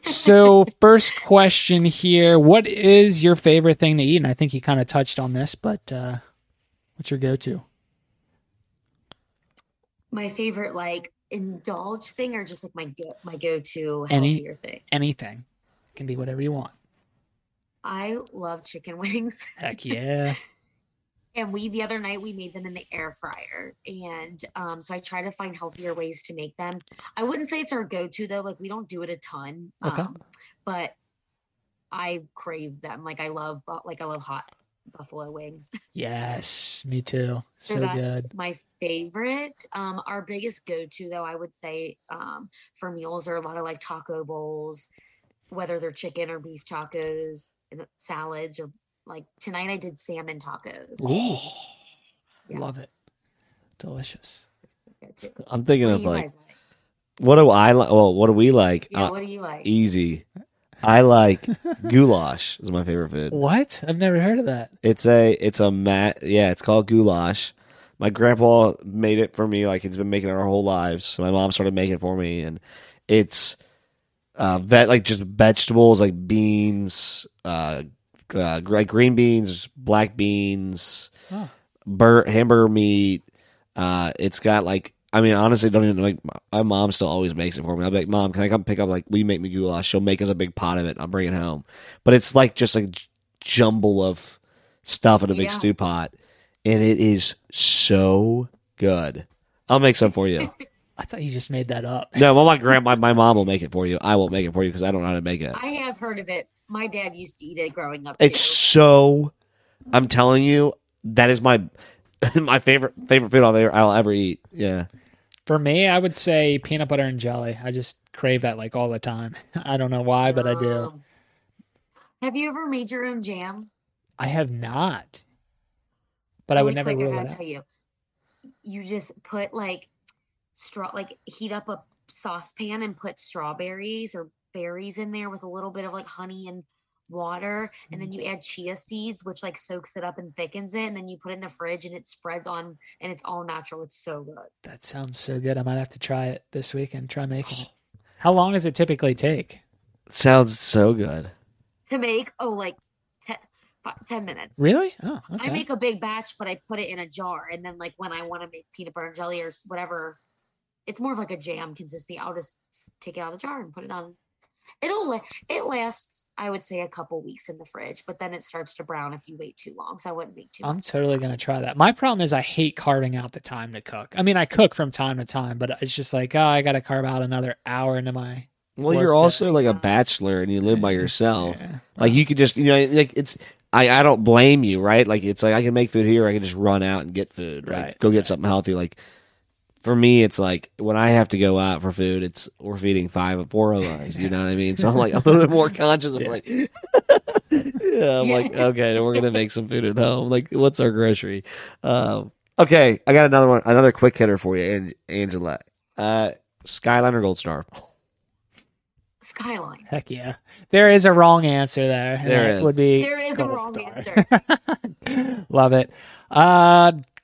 So first question here, what is your favorite thing to eat? And I think you kind of touched on this, but what's your go-to? My favorite, indulge thing, or just my go-to healthier thing? Anything. It can be whatever you want. I love chicken wings. Heck yeah. And the other night we made them in the air fryer. And so I try to find healthier ways to make them. I wouldn't say it's our go-to though. We don't do it a ton, okay. But I crave them. I love hot buffalo wings. Yes, me too. So that's good. My favorite. Our biggest go-to though, I would say for meals are a lot of taco bowls, whether they're chicken or beef tacos. Salads, or tonight I did salmon tacos. Ooh, yeah. Love it. Delicious. I'm thinking of what do I like? Well, what do we like? Yeah, what do you like? Easy. I like goulash is my favorite food. What? I've never heard of that. It's called goulash. My grandpa made it for me. He's been making it our whole lives. So my mom started making it for me, and it's just vegetables, beans, green beans, black beans, hamburger meat. It's got honestly, don't even my mom still always makes it for me. I'll be like, Mom, can I come pick up? We make me goulash. She'll make us a big pot of it. I'll bring it home. But it's jumble of stuff in a big stew pot, and it is so good. I'll make some for you. I thought you just made that up. No, well, my mom will make it for you. I won't make it for you because I don't know how to make it. I have heard of it. My dad used to eat it growing up. It's so. I'm telling you, that is my favorite food I'll ever eat. Yeah. For me, I would say peanut butter and jelly. I just crave that all the time. I don't know why, but I do. Have you ever made your own jam? I have not. But I would never rule it out. Tell you. You just put heat up a saucepan and put strawberries or berries in there with a little bit of honey and water, and then you add chia seeds, which soaks it up and thickens it, and then you put it in the fridge and it spreads on, and it's all natural. It's so good. That sounds so good. I might have to try it this week and try making it. How long does it typically take? It sounds so good to make. 10 minutes. Really? Oh, okay. I make a big batch, but I put it in a jar, and then when I want to make peanut butter and jelly or whatever, it's more of a jam consistency. I'll just take it out of the jar and put it on. It lasts, I would say, a couple weeks in the fridge, but then it starts to brown if you wait too long. So I wouldn't make too much. I'm totally going to try that. My problem is I hate carving out the time to cook. I mean, I cook from time to time, but it's just like, oh, I got to carve out another hour into my. Well, you're also like a bachelor and you live by yourself. Yeah. Like you could just, you know, like it's, I don't blame you, right? Like it's like I can make food here. I can just run out and get food, right? Go get something healthy. Like for me, it's like when I have to go out for food, it's we're feeding 4 of us. You know what I mean? So I'm like a little bit more conscious of like, I'm like, okay, we're going to make some food at home. Like what's our grocery? Okay. I got another one, another quick hitter for you, Angela. Skyline or Gold Star? Skyline. Heck yeah. There is a wrong answer there. There is a wrong answer. Love it.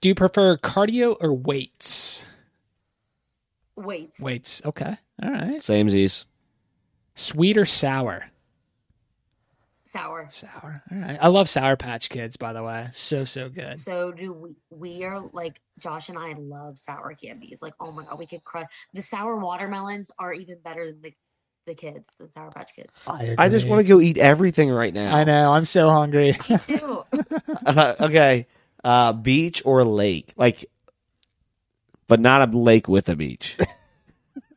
Do you prefer cardio or weights? Weights. Okay. All right. Samesies. Sweet or sour? Sour. All right. I love Sour Patch Kids, by the way. So good. So do we. We are like, Josh and I love sour candies. Like, oh my God, we could crush. The sour watermelons are even better than the Sour Patch Kids. I just want to go eat everything right now. I know. I'm so hungry. Me too. Okay. Beach or lake? Like, but not a lake with a beach.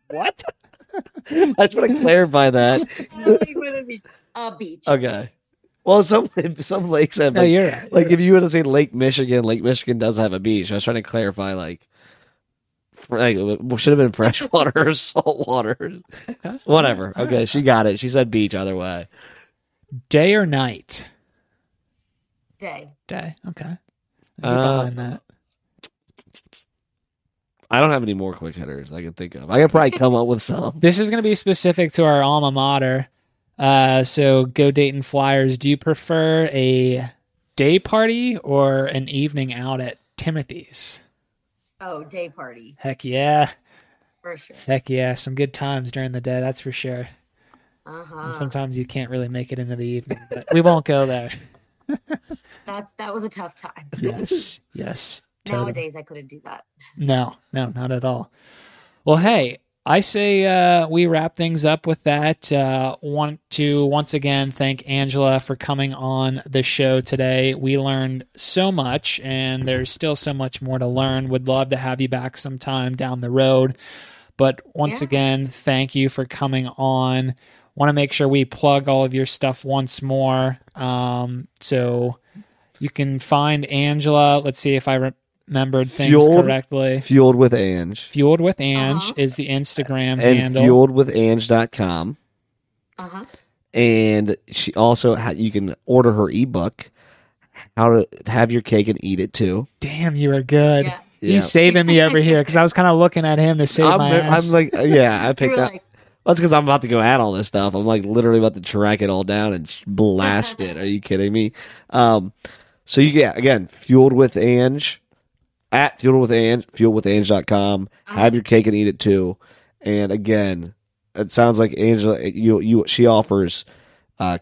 What? I just want to clarify that. A beach. Okay. Well, some lakes have. Like, no, you're right. Like if you were to say Lake Michigan does have a beach. I was trying to clarify, like should have been freshwater or saltwater. Okay. Whatever. All right. Okay, she got it. She said beach either way. Day or night? Day. Okay. Behind that. I don't have any more quick hitters I can think of. I could probably come up with some. This is going to be specific to our alma mater. So go Dayton Flyers. Do you prefer a day party or an evening out at Timothy's? Oh, day party. Heck yeah. For sure. Heck yeah. Some good times during the day. That's for sure. And sometimes you can't really make it into the evening, but we won't go there. That was a tough time. Yes. Totally. Nowadays, I couldn't do that. No, not at all. Well, hey, I say we wrap things up with that. Want to once again thank Angela for coming on the show today. We learned so much, and there's still so much more to learn. Would love to have you back sometime down the road. But once again, thank you for coming on. Want to make sure we plug all of your stuff once more. So you can find Angela. Let's see if I remembered things correctly. Fueled with Ange. Fueled with Ange is the Instagram handle. fueledwithange.com. And she also, you can order her ebook, How to Have Your Cake and Eat It Too. Damn, you are good. Yeah. He's saving me over here because I was kind of looking at him to save my ass. I'm like, I picked up. That's because I'm about to go add all this stuff. I'm like literally about to track it all down and blast it. Are you kidding me? So again, Fueled with Ange, at Fueled with Ange, fueledwithange.com. Have your cake and eat it too. And again, it sounds like Angela, she offers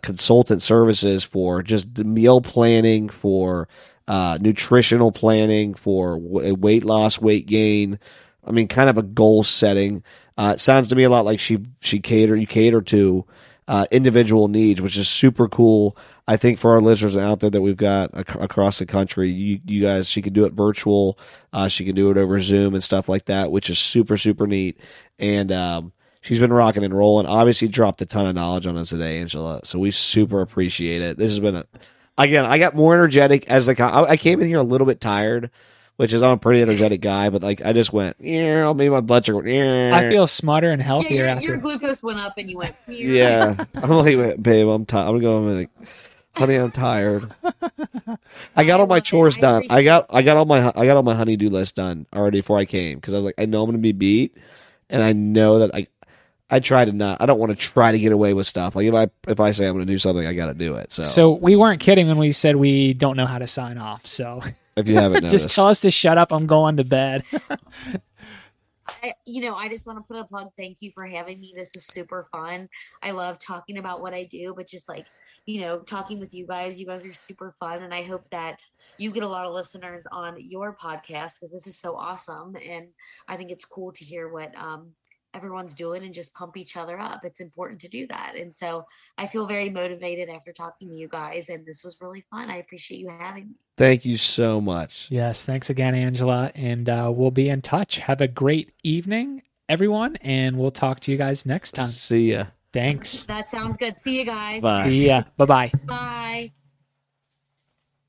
consultant services for just meal planning, for nutritional planning, for weight loss, weight gain. I mean, kind of a goal setting. It sounds to me a lot like you cater to individual needs, which is super cool. I think for our listeners out there that we've got across the country, you guys, she can do it virtual. She can do it over Zoom and stuff like that, which is super, super neat. And she's been rocking and rolling. Obviously dropped a ton of knowledge on us today, Angela. So we super appreciate it. This has been, again, I got more energetic as I came in here a little bit tired. Which is, I'm a pretty energetic guy, but I just went, maybe my blood sugar. I feel smarter and healthier after. Your glucose went up and you went. I'm like, babe, I'm tired. I'm going like, honey, I'm tired. I got all my chores done. I got all my honey-do list done already before I came because I was like, I know I'm going to be beat, and I know that I don't want to try to get away with stuff. Like if I say I'm going to do something, I got to do it. So we weren't kidding when we said we don't know how to sign off. So. If you haven't noticed. Just tell us to shut up. I'm going to bed. I just want to put a plug. Thank you for having me. This is super fun. I love talking about what I do, but just talking with you guys. You guys are super fun. And I hope that you get a lot of listeners on your podcast because this is so awesome. And I think it's cool to hear what everyone's doing and just pump each other up. It's important to do that. And so I feel very motivated after talking to you guys, and this was really fun. I appreciate you having me. Thank you so much. Yes. Thanks again, Angela. And we'll be in touch. Have a great evening, everyone. And we'll talk to you guys next time. See ya. Thanks. That sounds good. See you guys. Bye. See ya. Bye-bye. Bye.